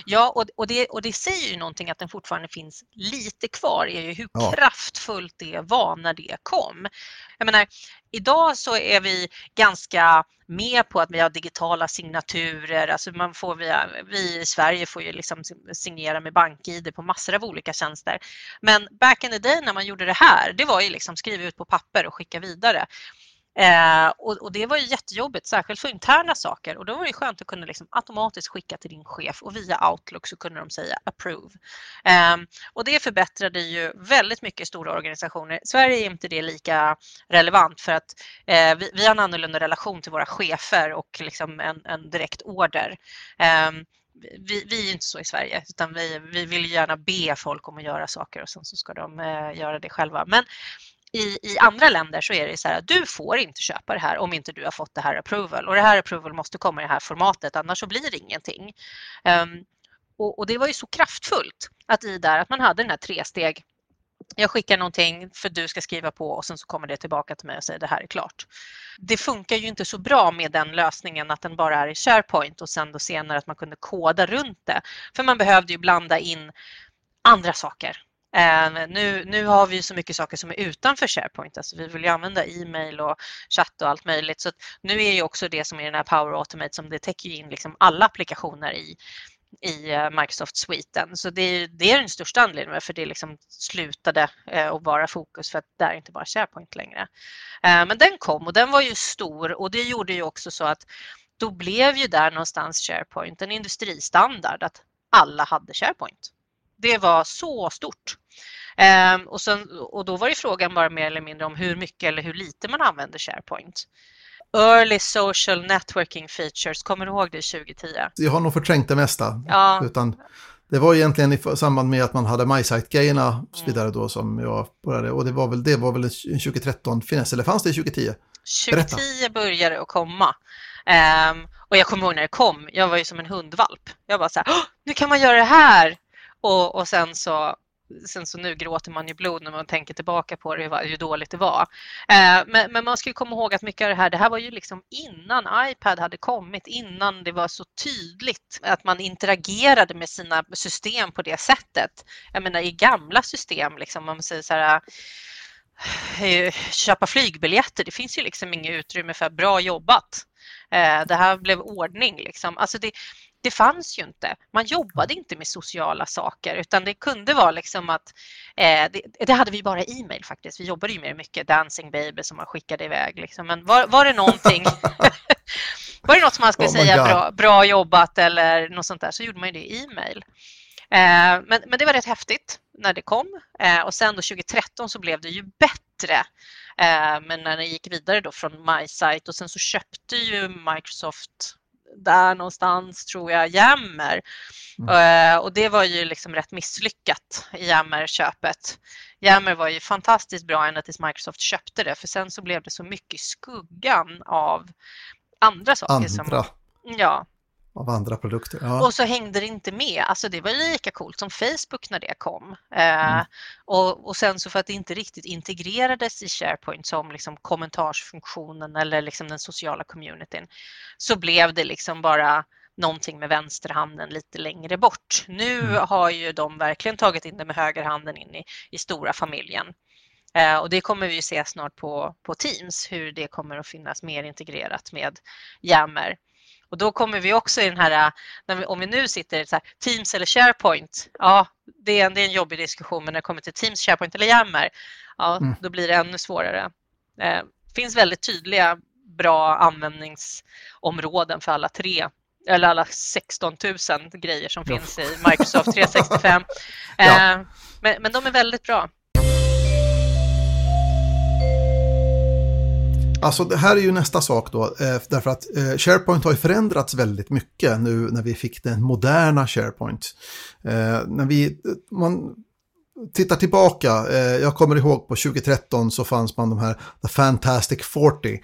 Ja, och det säger ju någonting att den fortfarande finns lite kvar, är ju hur kraftfullt det var när det kom. Jag menar, idag så är vi ganska med på att vi har digitala signaturer, alltså man får vi i Sverige får ju liksom signera med BankID på massor av olika tjänster. Men back in the day när man gjorde det här, det var ju liksom skriva ut på papper och skicka vidare. Och det var ju jättejobbigt, särskilt för interna saker, och då var det skönt att kunna liksom automatiskt skicka till din chef, och via Outlook så kunde de säga approve. Och det förbättrade ju väldigt mycket stora organisationer. Sverige är inte det lika relevant för att vi har en annorlunda relation till våra chefer och liksom en direkt order. Vi är inte så i Sverige, utan vi vill gärna be folk om att göra saker och sen så ska de göra det själva. Men I andra länder så är det så här att du får inte köpa det här om inte du har fått det här approval. Och det här approval måste komma i det här formatet, annars så blir det ingenting. Och det var ju så kraftfullt att man hade den här 3 steg. Jag skickar någonting för du ska skriva på och sen så kommer det tillbaka till mig och säger det här är klart. Det funkar ju inte så bra med den lösningen att den bara är i SharePoint och sen då senare att man kunde koda runt det. För man behövde ju blanda in andra saker. Nu har vi så mycket saker som är utanför SharePoint, alltså vi vill ju använda e-mail och chatt och allt möjligt, så att nu är ju också det som är den här Power Automate, som det täcker in liksom alla applikationer i Microsoft-suiten, så det är den största anledningen för det liksom slutade att vara fokus, för att det är inte bara SharePoint längre. Men den kom och den var ju stor, och det gjorde ju också så att då blev ju där någonstans SharePoint en industristandard, att alla hade SharePoint. Det var så stort. Och då var ju frågan bara mer eller mindre om hur mycket eller hur lite man använder SharePoint. Early social networking features, kommer du ihåg det 2010? Jag har nog förträngt det mesta. Ja. Utan det var egentligen i samband med att man hade MySite-grejerna och så vidare då som jag började. Och det var väl 2013 finnes, eller fanns det i 2010? 2010 började att komma. Och jag kommer ihåg när det kom, jag var ju som en hundvalp. Jag bara så här, nu kan man göra det här! Och sen så nu gråter man ju blod när man tänker tillbaka på det, hur dåligt det var. Men man ska ju komma ihåg att mycket av det här var ju liksom innan iPad hade kommit, innan det var så tydligt att man interagerade med sina system på det sättet. Jag menar i gamla system, liksom, om man säger så här, köpa flygbiljetter, det finns ju liksom inget utrymme för bra jobbat. Det här blev ordning liksom, alltså det fanns ju inte. Man jobbade inte med sociala saker, utan det kunde vara liksom att det hade vi bara e-mail faktiskt. Vi jobbade ju med mycket Dancing Baby som man skickade iväg liksom. Men var det någonting var det något som man skulle säga bra jobbat eller något sånt där, så gjorde man ju det i e-mail. Men det var rätt häftigt när det kom, och sen då 2013 så blev det ju bättre, men när det gick vidare då från MySite, och sen så köpte ju Microsoft där någonstans, tror jag, Yammer. Och det var ju liksom rätt misslyckat, Yammer-köpet. Yammer var ju fantastiskt bra ända tills Microsoft köpte det, för sen så blev det så mycket i skuggan av andra saker. Av andra produkter. Ja. Och så hängde det inte med. Alltså det var lika coolt som Facebook när det kom. Och sen så för att det inte riktigt integrerades i SharePoint som liksom kommentarsfunktionen eller liksom den sociala communityn, så blev det liksom bara någonting med vänsterhanden lite längre bort. Nu har ju de verkligen tagit in det med högerhanden in i stora familjen. Och det kommer vi ju se snart på Teams, hur det kommer att finnas mer integrerat med Yammer. Och då kommer vi också i den här, om vi nu sitter så här, Teams eller SharePoint, ja det är en jobbig diskussion, men när det kommer till Teams, SharePoint eller Yammer, då blir det ännu svårare. Finns väldigt tydliga bra användningsområden för alla 3, eller alla 16 000 grejer som finns i Microsoft 365, men de är väldigt bra. Alltså det här är ju nästa sak då, därför att SharePoint har ju förändrats väldigt mycket nu när vi fick den moderna SharePoint. Man tittar tillbaka, jag kommer ihåg på 2013 så fanns man de här The Fantastic 40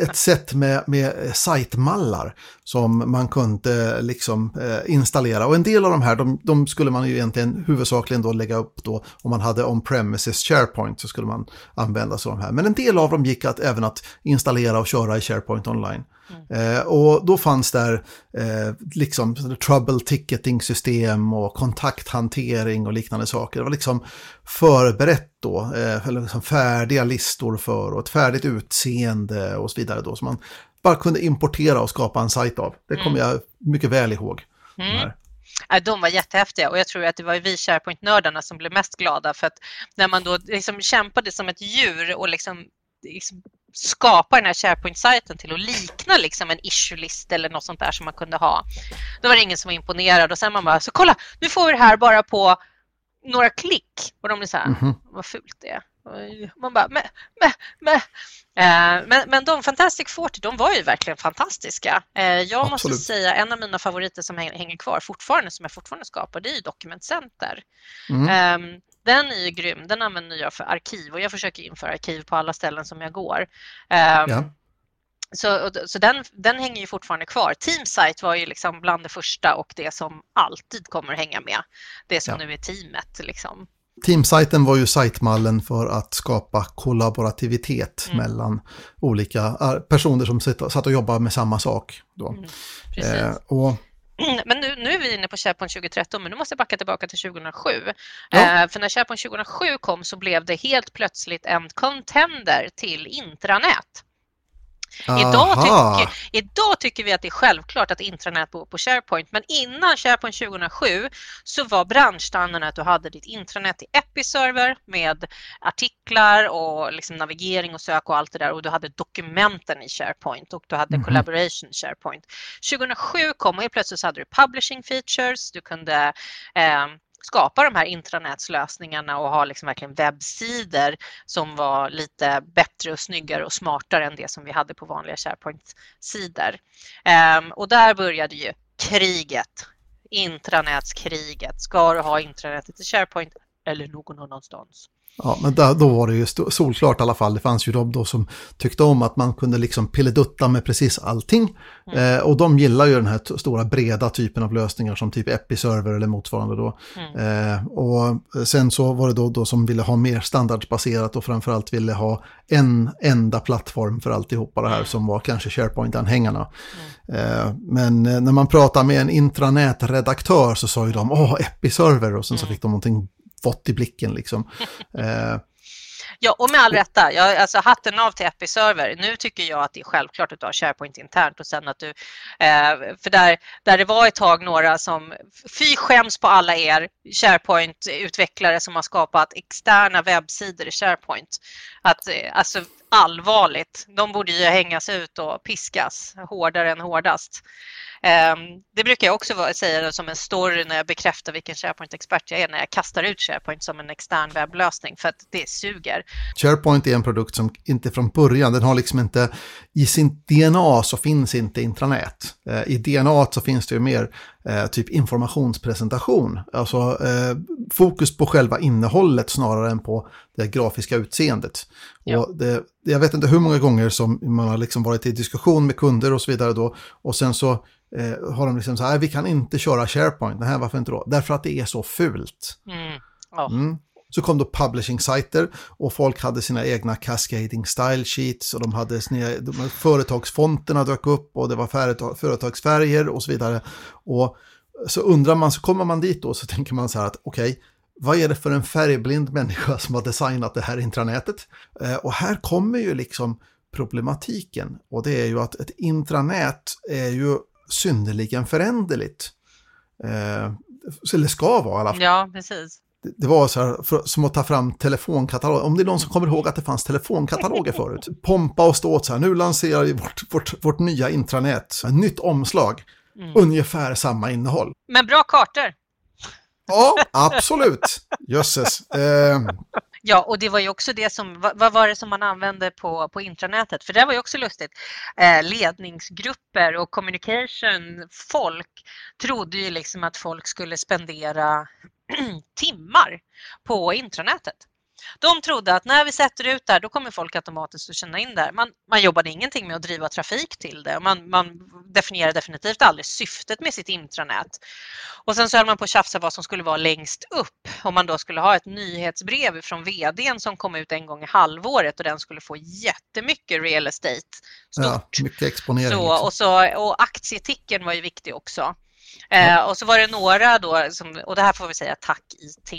Ett sätt med sajtmallar som man kunde liksom installera. Och en del av de här, de skulle man ju egentligen huvudsakligen då lägga upp då om man hade on-premises SharePoint, så skulle man använda sig av de här. Men en del av dem gick även att installera och köra i SharePoint online. Och då fanns där liksom trouble ticketing system och kontakthantering och liknande saker. Det var liksom förberett då, eller liksom färdiga listor för och ett färdigt utseende och så vidare då, som man bara kunde importera och skapa en sajt av. Det kommer jag mycket väl ihåg. Ja, de var jättehäftiga, och jag tror att det var vi SharePoint-nördarna som blev mest glada, för att när man då liksom kämpade som ett djur och liksom skapa den här SharePoint-sajten till att likna liksom en issue-list eller något sånt där som man kunde ha. Då var det ingen som var imponerad, och sen man bara, så kolla, nu får vi det här bara på några klick, och de blir så här, vad fult det är. Man bara, men de Fantastic 40, de var ju verkligen fantastiska. Jag måste säga, en av mina favoriter som hänger kvar fortfarande, som jag fortfarande skapar, det är ju Document Center. Den är ju grym, den använder jag för arkiv, och jag försöker införa arkiv på alla ställen som jag går. Så den hänger ju fortfarande kvar. Teamsite var ju liksom bland det första, och det som alltid kommer hänga med. Det som nu är teamet liksom. Teamsiten var ju sajtmallen för att skapa kollaborativitet mellan olika personer som satt och jobbade med samma sak då. Precis. Men nu är vi inne på SharePoint 2013, men nu måste jag backa tillbaka till 2007. Ja. För när SharePoint 2007 kom, så blev det helt plötsligt en contender till intranät. Idag tycker vi att det är självklart att intranät bor på SharePoint, men innan SharePoint 2007 så var branschstandarden att du hade ditt intranät i EpiServer med artiklar och liksom navigering och sök och allt det där, och du hade dokumenten i SharePoint, och du hade collaboration i SharePoint. 2007 kom, och plötsligt så hade du publishing features, du kunde skapa de här intranätslösningarna och ha liksom verkligen webbsidor som var lite bättre och snyggare och smartare än det som vi hade på vanliga SharePoint-sidor. Och där började ju kriget, intranätskriget. Ska du ha intranätet i SharePoint eller någon annanstans? Ja, men då var det ju solklart i alla fall. Det fanns ju de då som tyckte om att man kunde liksom pilledutta med precis allting. Och de gillar ju den här stora breda typen av lösningar som typ EpiServer eller motsvarande då. Och sen så var det då som ville ha mer standardbaserat och framförallt ville ha en enda plattform för alltihopa det här, som var kanske SharePoint-anhängarna. Men när man pratade med en intranätredaktör så sa ju de, EpiServer, och sen så fick de någonting fått i blicken liksom. Ja, och med all rätta. Alltså hatten av till EpiServer. Nu tycker jag att det är självklart att du har SharePoint internt, och sen att du, för där det var ett tag några som, fy skäms på alla er SharePoint-utvecklare som har skapat externa webbsidor i SharePoint. Att, alltså allvarligt, de borde ju hängas ut och piskas hårdare än hårdast. Det brukar jag också säga som en story när jag bekräftar vilken SharePoint-expert jag är, när jag kastar ut SharePoint som en extern webblösning, för att det suger. SharePoint är en produkt som inte från början, den har liksom inte, i sin DNA så finns inte intranät. I DNA så finns det ju mer typ informationspresentation. Alltså fokus på själva innehållet snarare än på det grafiska utseendet. Ja. Och jag vet inte hur många gånger som man har liksom varit i diskussion med kunder och så vidare då, och sen så har de liksom så här, vi kan inte köra SharePoint. Nej, varför inte då? Därför att det är så fult. Så kom då publishing-sajter, och folk hade sina egna cascading style sheets, och de hade företagsfonterna dök upp, och det var företagsfärger och så vidare. Och så undrar man, så kommer man dit då, så tänker man så här att okej, vad är det för en färgblind människa som har designat det här intranätet? Och här kommer ju liksom problematiken, och det är ju att ett intranät är ju synnerligen föränderligt. Eller ska vara i alla fall. Ja, precis. Det var så här, som att ta fram telefonkataloger. Om det är någon som kommer ihåg att det fanns telefonkataloger förut. Pompa och stå åt så här, nu lanserar vi vårt nya intranät. Ett nytt omslag. Ungefär samma innehåll. Men bra kartor. Ja, absolut. Jösses. Ja, och det var ju också det som, vad var det som man använde på intranätet? För det var ju också lustigt. Ledningsgrupper och communication, folk trodde ju liksom att folk skulle spendera timmar på intranätet. De trodde att när vi sätter ut där, då kommer folk automatiskt att känna in där. Man jobbade ingenting med att driva trafik till det. Man definierade definitivt aldrig syftet med sitt intranät. Och sen så höll man på att tjafsa vad som skulle vara längst upp. Om man då skulle ha ett nyhetsbrev från vdn som kom ut en gång i halvåret och den skulle få jättemycket real estate. Stort. Ja, mycket exponering. Och aktieticken var ju viktig också. Och så var det några då, och det här får vi säga tack IT,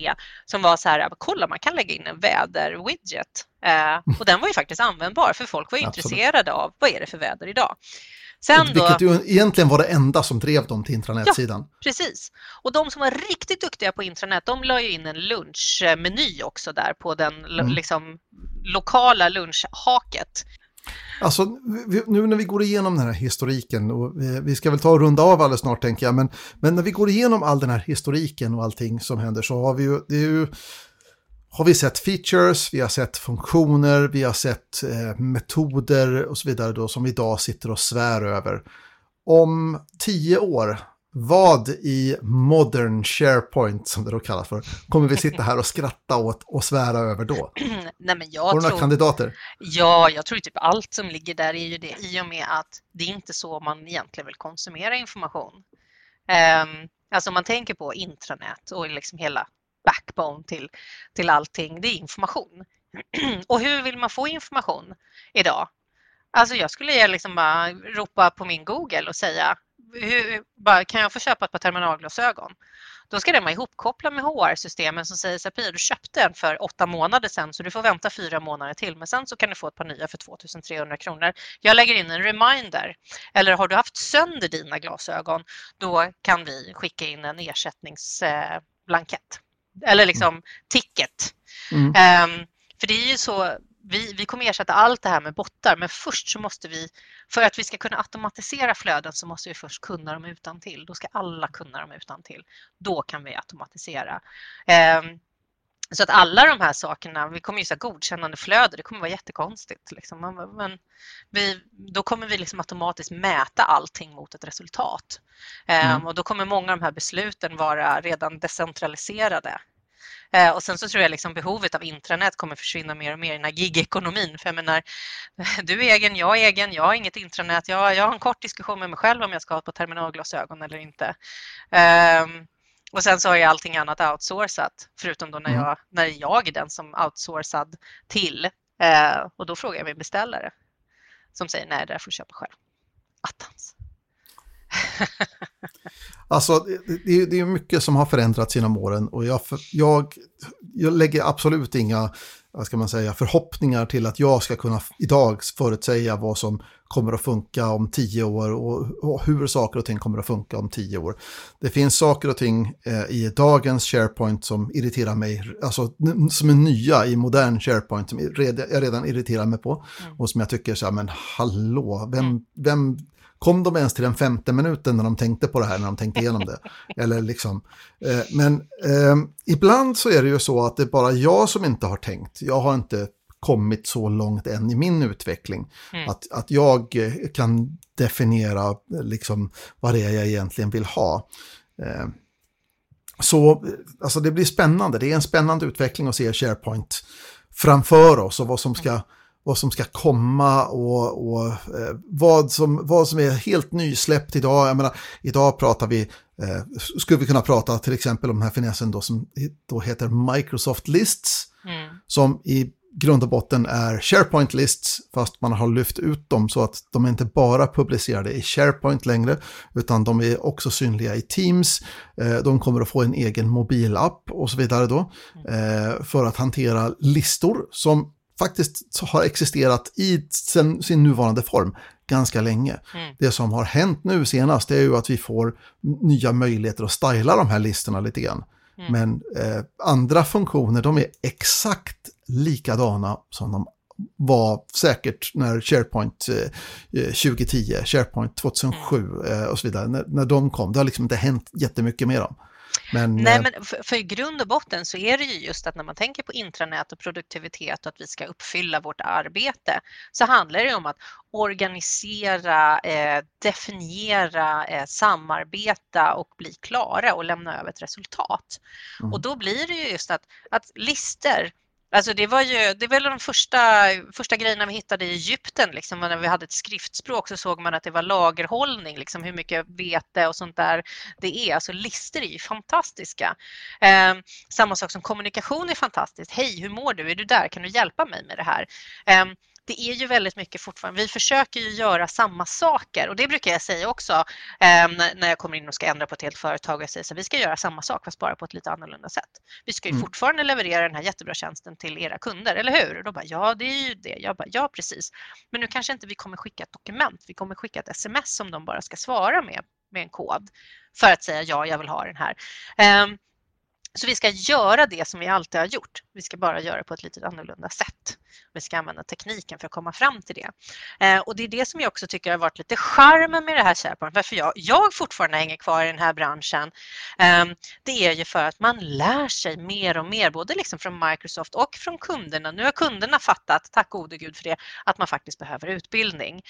som var så här, kolla man kan lägga in en väder-widget. Och den var ju faktiskt användbar för folk var intresserade av vad är det för väder idag. Sen vilket då, egentligen var det enda som drev dem till intranätsidan. Ja, precis. Och de som var riktigt duktiga på intranät, de la ju in en lunchmeny också där på den liksom, lokala lunchhaket. Alltså nu när vi går igenom den här historiken, och vi ska väl ta och runda av alldeles snart tänker jag, men när vi går igenom all den här historiken och allting som händer så har vi ju, har vi sett features, vi har sett funktioner, vi har sett metoder och så vidare då, som vi idag sitter och svär över. Om 10 år, vad i modern SharePoint som det då kallas för, kommer vi sitta här och skratta åt och svära över då? Nej, men jag tror kandidater. Ja, jag tror typ allt som ligger där är ju det, i och med att det är inte så man egentligen vill konsumera information. Alltså om man tänker på intranät och liksom hela backbone till allting, det är information. Och hur vill man få information idag? Alltså jag skulle liksom bara ropa på min Google och säga kan jag få köpa ett par terminalglasögon? Då ska den vara ihopkopplad med HR-systemen som säger att Pia, du köpte den för 8 månader sedan så du får vänta 4 månader till, men sen så kan du få ett par nya för 2300 kronor. Jag lägger in en reminder. Eller har du haft sönder dina glasögon, då kan vi skicka in en ersättningsblankett. Eller liksom ticket. För det är ju så. Vi kommer ersätta allt det här med bottar, men först så måste vi, för att vi ska kunna automatisera flöden så måste vi först kunna dem utan till. Då ska alla kunna dem utan till. Då kan vi automatisera. Så att alla de här sakerna, vi kommer ju så här godkännande flöde, det kommer vara jättekonstigt. Liksom. Men då kommer vi liksom automatiskt mäta allting mot ett resultat. Och då kommer många av de här besluten vara redan decentraliserade. Och sen så tror jag liksom behovet av intranät kommer försvinna mer och mer i den här gigekonomin. För jag menar, du är egen, jag är egen, jag har inget intranät. Jag har en kort diskussion med mig själv om jag ska ha på terminalglasögon eller inte. Och sen så har jag allting annat outsourcat. Förutom då när jag är den som outsourcad till. Och då frågar jag min beställare. Som säger, nej det där får du köpa själv. Attans. Alltså det är mycket som har förändrats inom åren och jag lägger absolut inga, vad ska man säga, förhoppningar till att jag ska kunna idag förutsäga vad som kommer att funka om 10 år och hur saker och ting kommer att funka om 10 år. Det finns saker och ting i dagens SharePoint som irriterar mig, alltså som är nya i modern SharePoint som jag redan irriterar mig på och som jag tycker så här, men hallå, vem kom de ens till den 5:e minuten när de tänkte på det här, när de tänkte igenom det? Eller liksom. Men ibland så är det ju så att det är bara jag som inte har tänkt. Jag har inte kommit så långt än i min utveckling. Att jag kan definiera liksom, vad det är jag egentligen vill ha. Så alltså, det blir spännande. Det är en spännande utveckling att se SharePoint framför oss och vad som ska komma och vad som är helt nysläppt idag. Jag menar, idag pratar vi, skulle vi kunna prata till exempel om den här finessen då, som då heter Microsoft Lists, som i grund och botten är SharePoint Lists, fast man har lyft ut dem så att de inte bara publicerade i SharePoint längre, utan de är också synliga i Teams. De kommer att få en egen mobilapp och så vidare då, för att hantera listor som faktiskt har existerat i sin nuvarande form ganska länge. Det som har hänt nu senast är ju att vi får nya möjligheter att styla de här listorna lite grann. Men andra funktioner, de är exakt likadana som de var säkert när SharePoint 2010, SharePoint 2007 och så vidare, när de kom. Det har liksom inte hänt jättemycket med dem. Men för i grund och botten så är det ju just att när man tänker på intranät och produktivitet och att vi ska uppfylla vårt arbete, så handlar det om att organisera, definiera, samarbeta och bli klara och lämna över ett resultat. Och då blir det ju just att listor Alltså det var de första grejerna vi hittade i Egypten liksom, när vi hade ett skriftspråk så såg man att det var lagerhållning liksom, hur mycket vete och sånt där det är. Alltså listor är ju fantastiska. Samma sak som kommunikation är fantastiskt. Hej, hur mår du? Är du där? Kan du hjälpa mig med det här? Det är ju väldigt mycket fortfarande. Vi försöker ju göra samma saker och det brukar jag säga också när jag kommer in och ska ändra på ett helt företag. Jag säger så, vi ska göra samma sak fast bara på ett lite annorlunda sätt. Vi ska ju fortfarande leverera den här jättebra tjänsten till era kunder, eller hur? Och då bara, ja det är ju det. Jag bara, ja precis. Men nu kanske inte vi kommer skicka ett dokument. Vi kommer skicka ett sms som de bara ska svara med en kod för att säga ja, jag vill ha den här. Så vi ska göra det som vi alltid har gjort. Vi ska bara göra det på ett lite annorlunda sätt. Vi ska använda tekniken för att komma fram till det. Och det är det som jag också tycker har varit lite charmen med det här SharePoint. Varför jag fortfarande hänger kvar i den här branschen. Det är ju för att man lär sig mer och mer. Både liksom från Microsoft och från kunderna. Nu har kunderna fattat, tack gode gud för det, att man faktiskt behöver utbildning.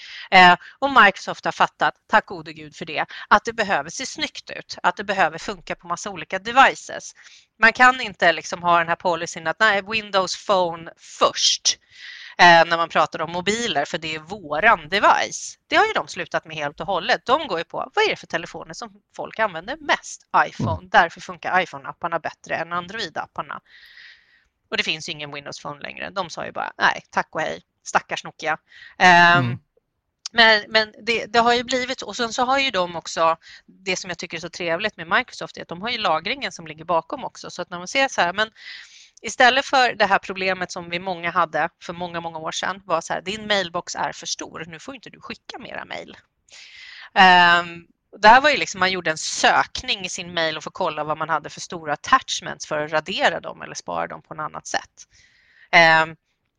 Och Microsoft har fattat, tack gode gud för det, att det behöver se snyggt ut. Att det behöver funka på massa olika devices. Man kan inte liksom ha den här policyn att nej, Windows Phone först när man pratar om mobiler för det är våran device. Det har ju de slutat med helt och hållet. De går ju på, vad är det för telefoner som folk använder mest? iPhone. Därför funkar iPhone-apparna bättre än Android-apparna. Och det finns ju ingen Windows Phone längre. De sa ju bara, nej, tack och hej. Stackars Nokia. Men det har ju blivit, och sen så har ju de också, det som jag tycker är så trevligt med Microsoft är att de har ju lagringen som ligger bakom också. Så att när man ser så här, men istället för det här problemet som vi många hade för många år sedan var så här, din mailbox är för stor, nu får inte du skicka mera mail. Det här var ju liksom, man gjorde en sökning i sin mail och får kolla vad man hade för stora attachments för att radera dem eller spara dem på något annat sätt.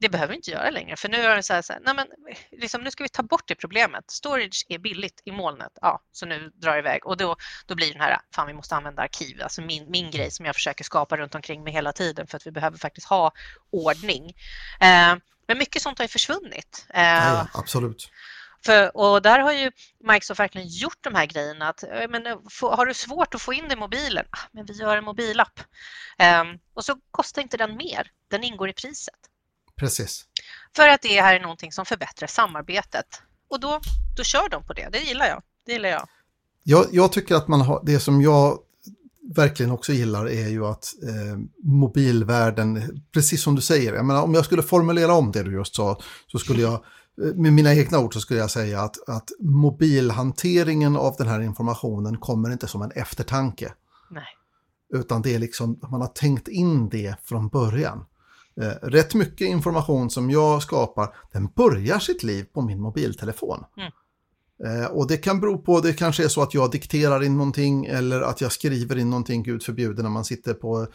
Det behöver vi inte göra längre. För nu är det så här nej men, liksom, nu ska vi ta bort det problemet. Storage är billigt i molnet. Ja, så nu drar jag iväg. Och då blir den här, fan vi måste använda arkiv. Alltså min grej som jag försöker skapa runt omkring mig hela tiden. För att vi behöver faktiskt ha ordning. Men mycket sånt har ju försvunnit. Ja, absolut. Och där har ju Microsoft verkligen gjort de här grejerna. Att, men, har du svårt att få in det i mobilen? Men vi gör en mobilapp. Och så kostar inte den mer. Den ingår i priset. Precis. För att det här är någonting som förbättrar samarbetet. Och då kör de på det. Det gillar jag. Jag tycker att man har, det som jag verkligen också gillar är ju att mobilvärlden, precis som du säger, jag menar, om jag skulle formulera om det du just sa så skulle jag, med mina egna ord så skulle jag säga att mobilhanteringen av den här informationen kommer inte som en eftertanke. Nej. Utan det är liksom, man har tänkt in det från början. Rätt mycket information som jag skapar, den börjar sitt liv på min mobiltelefon. Och det kan bero på, det kanske är så att jag dikterar in någonting eller att jag skriver in någonting, gud förbjuder, när man sitter på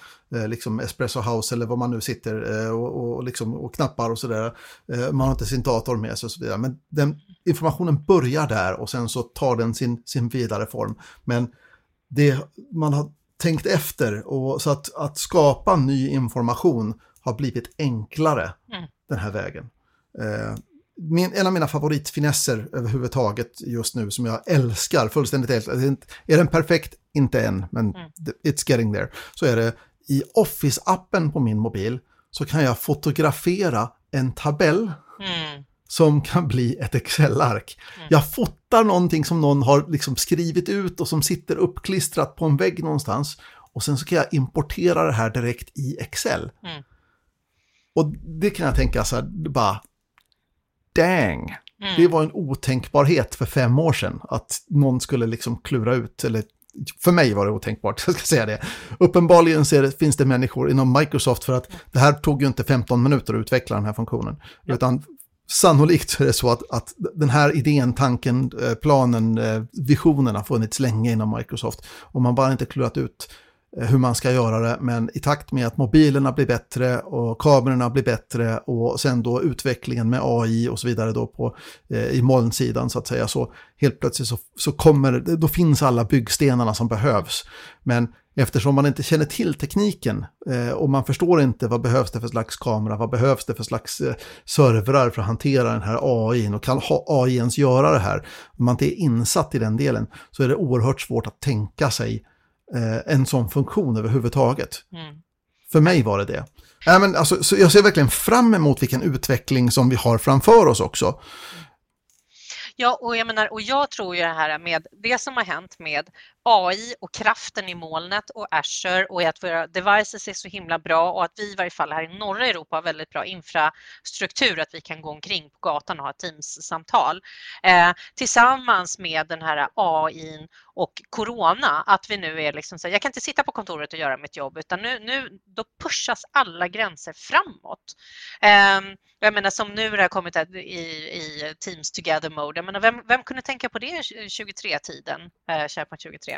liksom Espresso House eller vad man nu sitter och knappar och sådär. Man har inte sin dator med sig och så vidare. Men den informationen börjar där och sen så tar den sin vidare form. Men det man har tänkt efter, och så att skapa ny information har blivit enklare den här vägen. En av mina favoritfinesser överhuvudtaget just nu som jag älskar fullständigt. Är den perfekt? Inte än, men it's getting there. Så är det i Office-appen på min mobil så kan jag fotografera en tabell som kan bli ett Excel-ark. Jag fotar någonting som någon har liksom skrivit ut och som sitter uppklistrat på en vägg någonstans och sen så kan jag importera det här direkt i Excel. Och det kan jag tänka så här, bara, dang, det var en otänkbarhet för 5 år sedan att någon skulle liksom klura ut, eller för mig var det otänkbart, jag ska säga det. Uppenbarligen finns det människor inom Microsoft, för att det här tog ju inte 15 minuter att utveckla den här funktionen, utan sannolikt så är det så att den här idén, tanken, planen, visionen har funnits länge inom Microsoft och man bara inte klurat ut hur man ska göra det, men i takt med att mobilerna blir bättre och kamerorna blir bättre och sen då utvecklingen med AI och så vidare då på i molnsidan så att säga, så helt plötsligt så kommer, då finns alla byggstenarna som behövs. Men eftersom man inte känner till tekniken och man förstår inte vad behövs det för slags kamera, vad behövs det för slags servrar för att hantera den här AI och kan AI ens göra det här, om man inte är insatt i den delen så är det oerhört svårt att tänka sig en sån funktion överhuvudtaget. För mig var det det. Men alltså, så jag ser verkligen fram emot vilken utveckling som vi har framför oss också. Ja, och jag tror ju det här med det som har hänt med AI och kraften i molnet och Azure och att våra devices är så himla bra och att vi i varje fall här i norra Europa har väldigt bra infrastruktur, att vi kan gå omkring på gatan och ha Teams-samtal. Tillsammans med den här AI och corona, att vi nu är liksom så här, jag kan inte sitta på kontoret och göra mitt jobb, utan nu då pushas alla gränser framåt. Jag menar, som nu det har kommit i Teams Together Mode, jag menar, vem kunde tänka på det 23-tiden, SharePoint 23?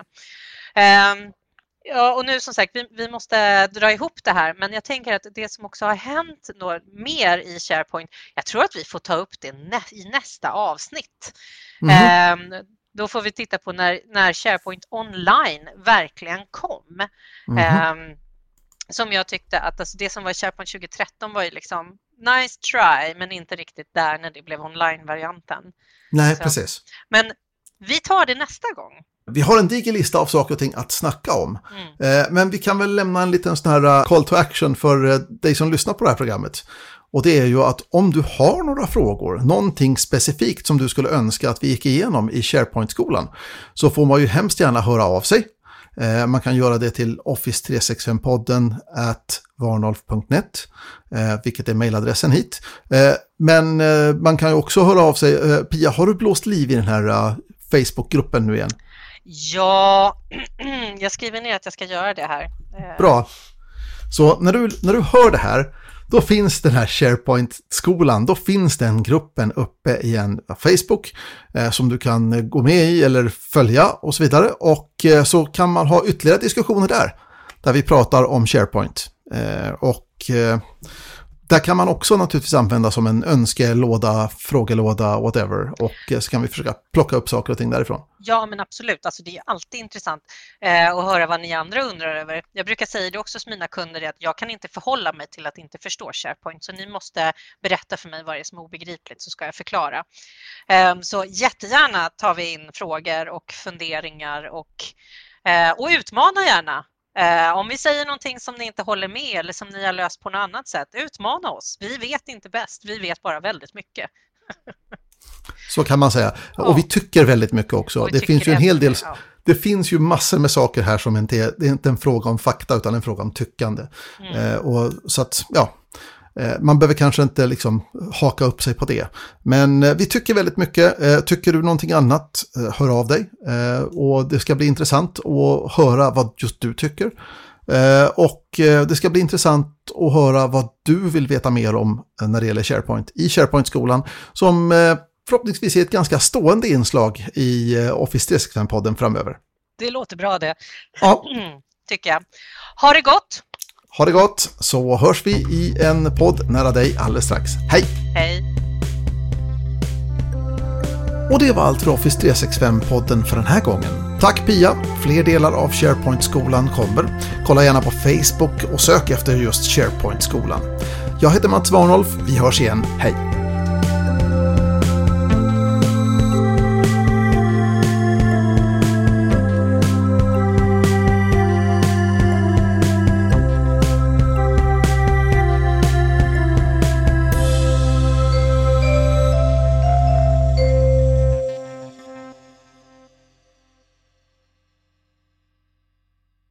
Ja, och nu som sagt, vi måste dra ihop det här, men jag tänker att det som också har hänt mer i SharePoint, jag tror att vi får ta upp det i nästa avsnitt. Då får vi titta på när SharePoint Online verkligen kom. Som jag tyckte att alltså, det som var SharePoint 2013 var ju liksom nice try, men inte riktigt där när det blev online-varianten. Nej, så. Precis. Men vi tar det nästa gång. Vi har en diger lista av saker och ting att snacka om. Men vi kan väl lämna en liten sån här call to action för dig som lyssnar på det här programmet. Och det är ju att om du har några frågor, någonting specifikt som du skulle önska att vi gick igenom i SharePoint-skolan, så får man ju hemskt gärna höra av sig. Man kan göra det till office365podden@varnolf.net, vilket är mejladressen hit. Men man kan ju också höra av sig. Pia, har du blåst liv i den här Facebookgruppen nu igen? Ja, jag skriver ner att jag ska göra det här. Bra. Så när du hör det här, då finns den här SharePoint-skolan, då finns den gruppen uppe i en Facebook som du kan gå med i eller följa och så vidare. Och så kan man ha ytterligare diskussioner där vi pratar om SharePoint. Och där kan man också naturligtvis använda som en önskelåda, frågelåda, whatever. Och så kan vi försöka plocka upp saker och ting därifrån. Ja, men absolut. Alltså, det är alltid intressant att höra vad ni andra undrar över. Jag brukar säga det också till mina kunder, att jag kan inte förhålla mig till att inte förstå SharePoint. Så ni måste berätta för mig vad det är som är obegripligt, så ska jag förklara. Så jättegärna tar vi in frågor och funderingar och utmanar gärna. Om vi säger någonting som ni inte håller med eller som ni har löst på något annat sätt, utmana oss. Vi vet inte bäst, vi vet bara väldigt mycket. Så kan man säga. Ja. Och vi tycker väldigt mycket också. Det finns ju en hel del, det finns ju massor med saker här som inte är, det är inte en fråga om fakta utan en fråga om tyckande. Och så att, ja, man behöver kanske inte liksom haka upp sig på det. Men vi tycker väldigt mycket. Tycker du någonting annat, hör av dig. Och det ska bli intressant att höra vad just du tycker. Och det ska bli intressant att höra vad du vill veta mer om när det gäller SharePoint i SharePoint-skolan, som förhoppningsvis är ett ganska stående inslag i Office 365-podden framöver. Det låter bra det, ja. Tycker jag. Ha det gott! Ha det gott, så hörs vi i en podd nära dig alldeles strax. Hej! Hej! Och det var allt för Office 365-podden för den här gången. Tack Pia! Fler delar av SharePoint-skolan kommer. Kolla gärna på Facebook och sök efter just SharePoint-skolan. Jag heter Mats Wärnolf, vi hörs igen. Hej!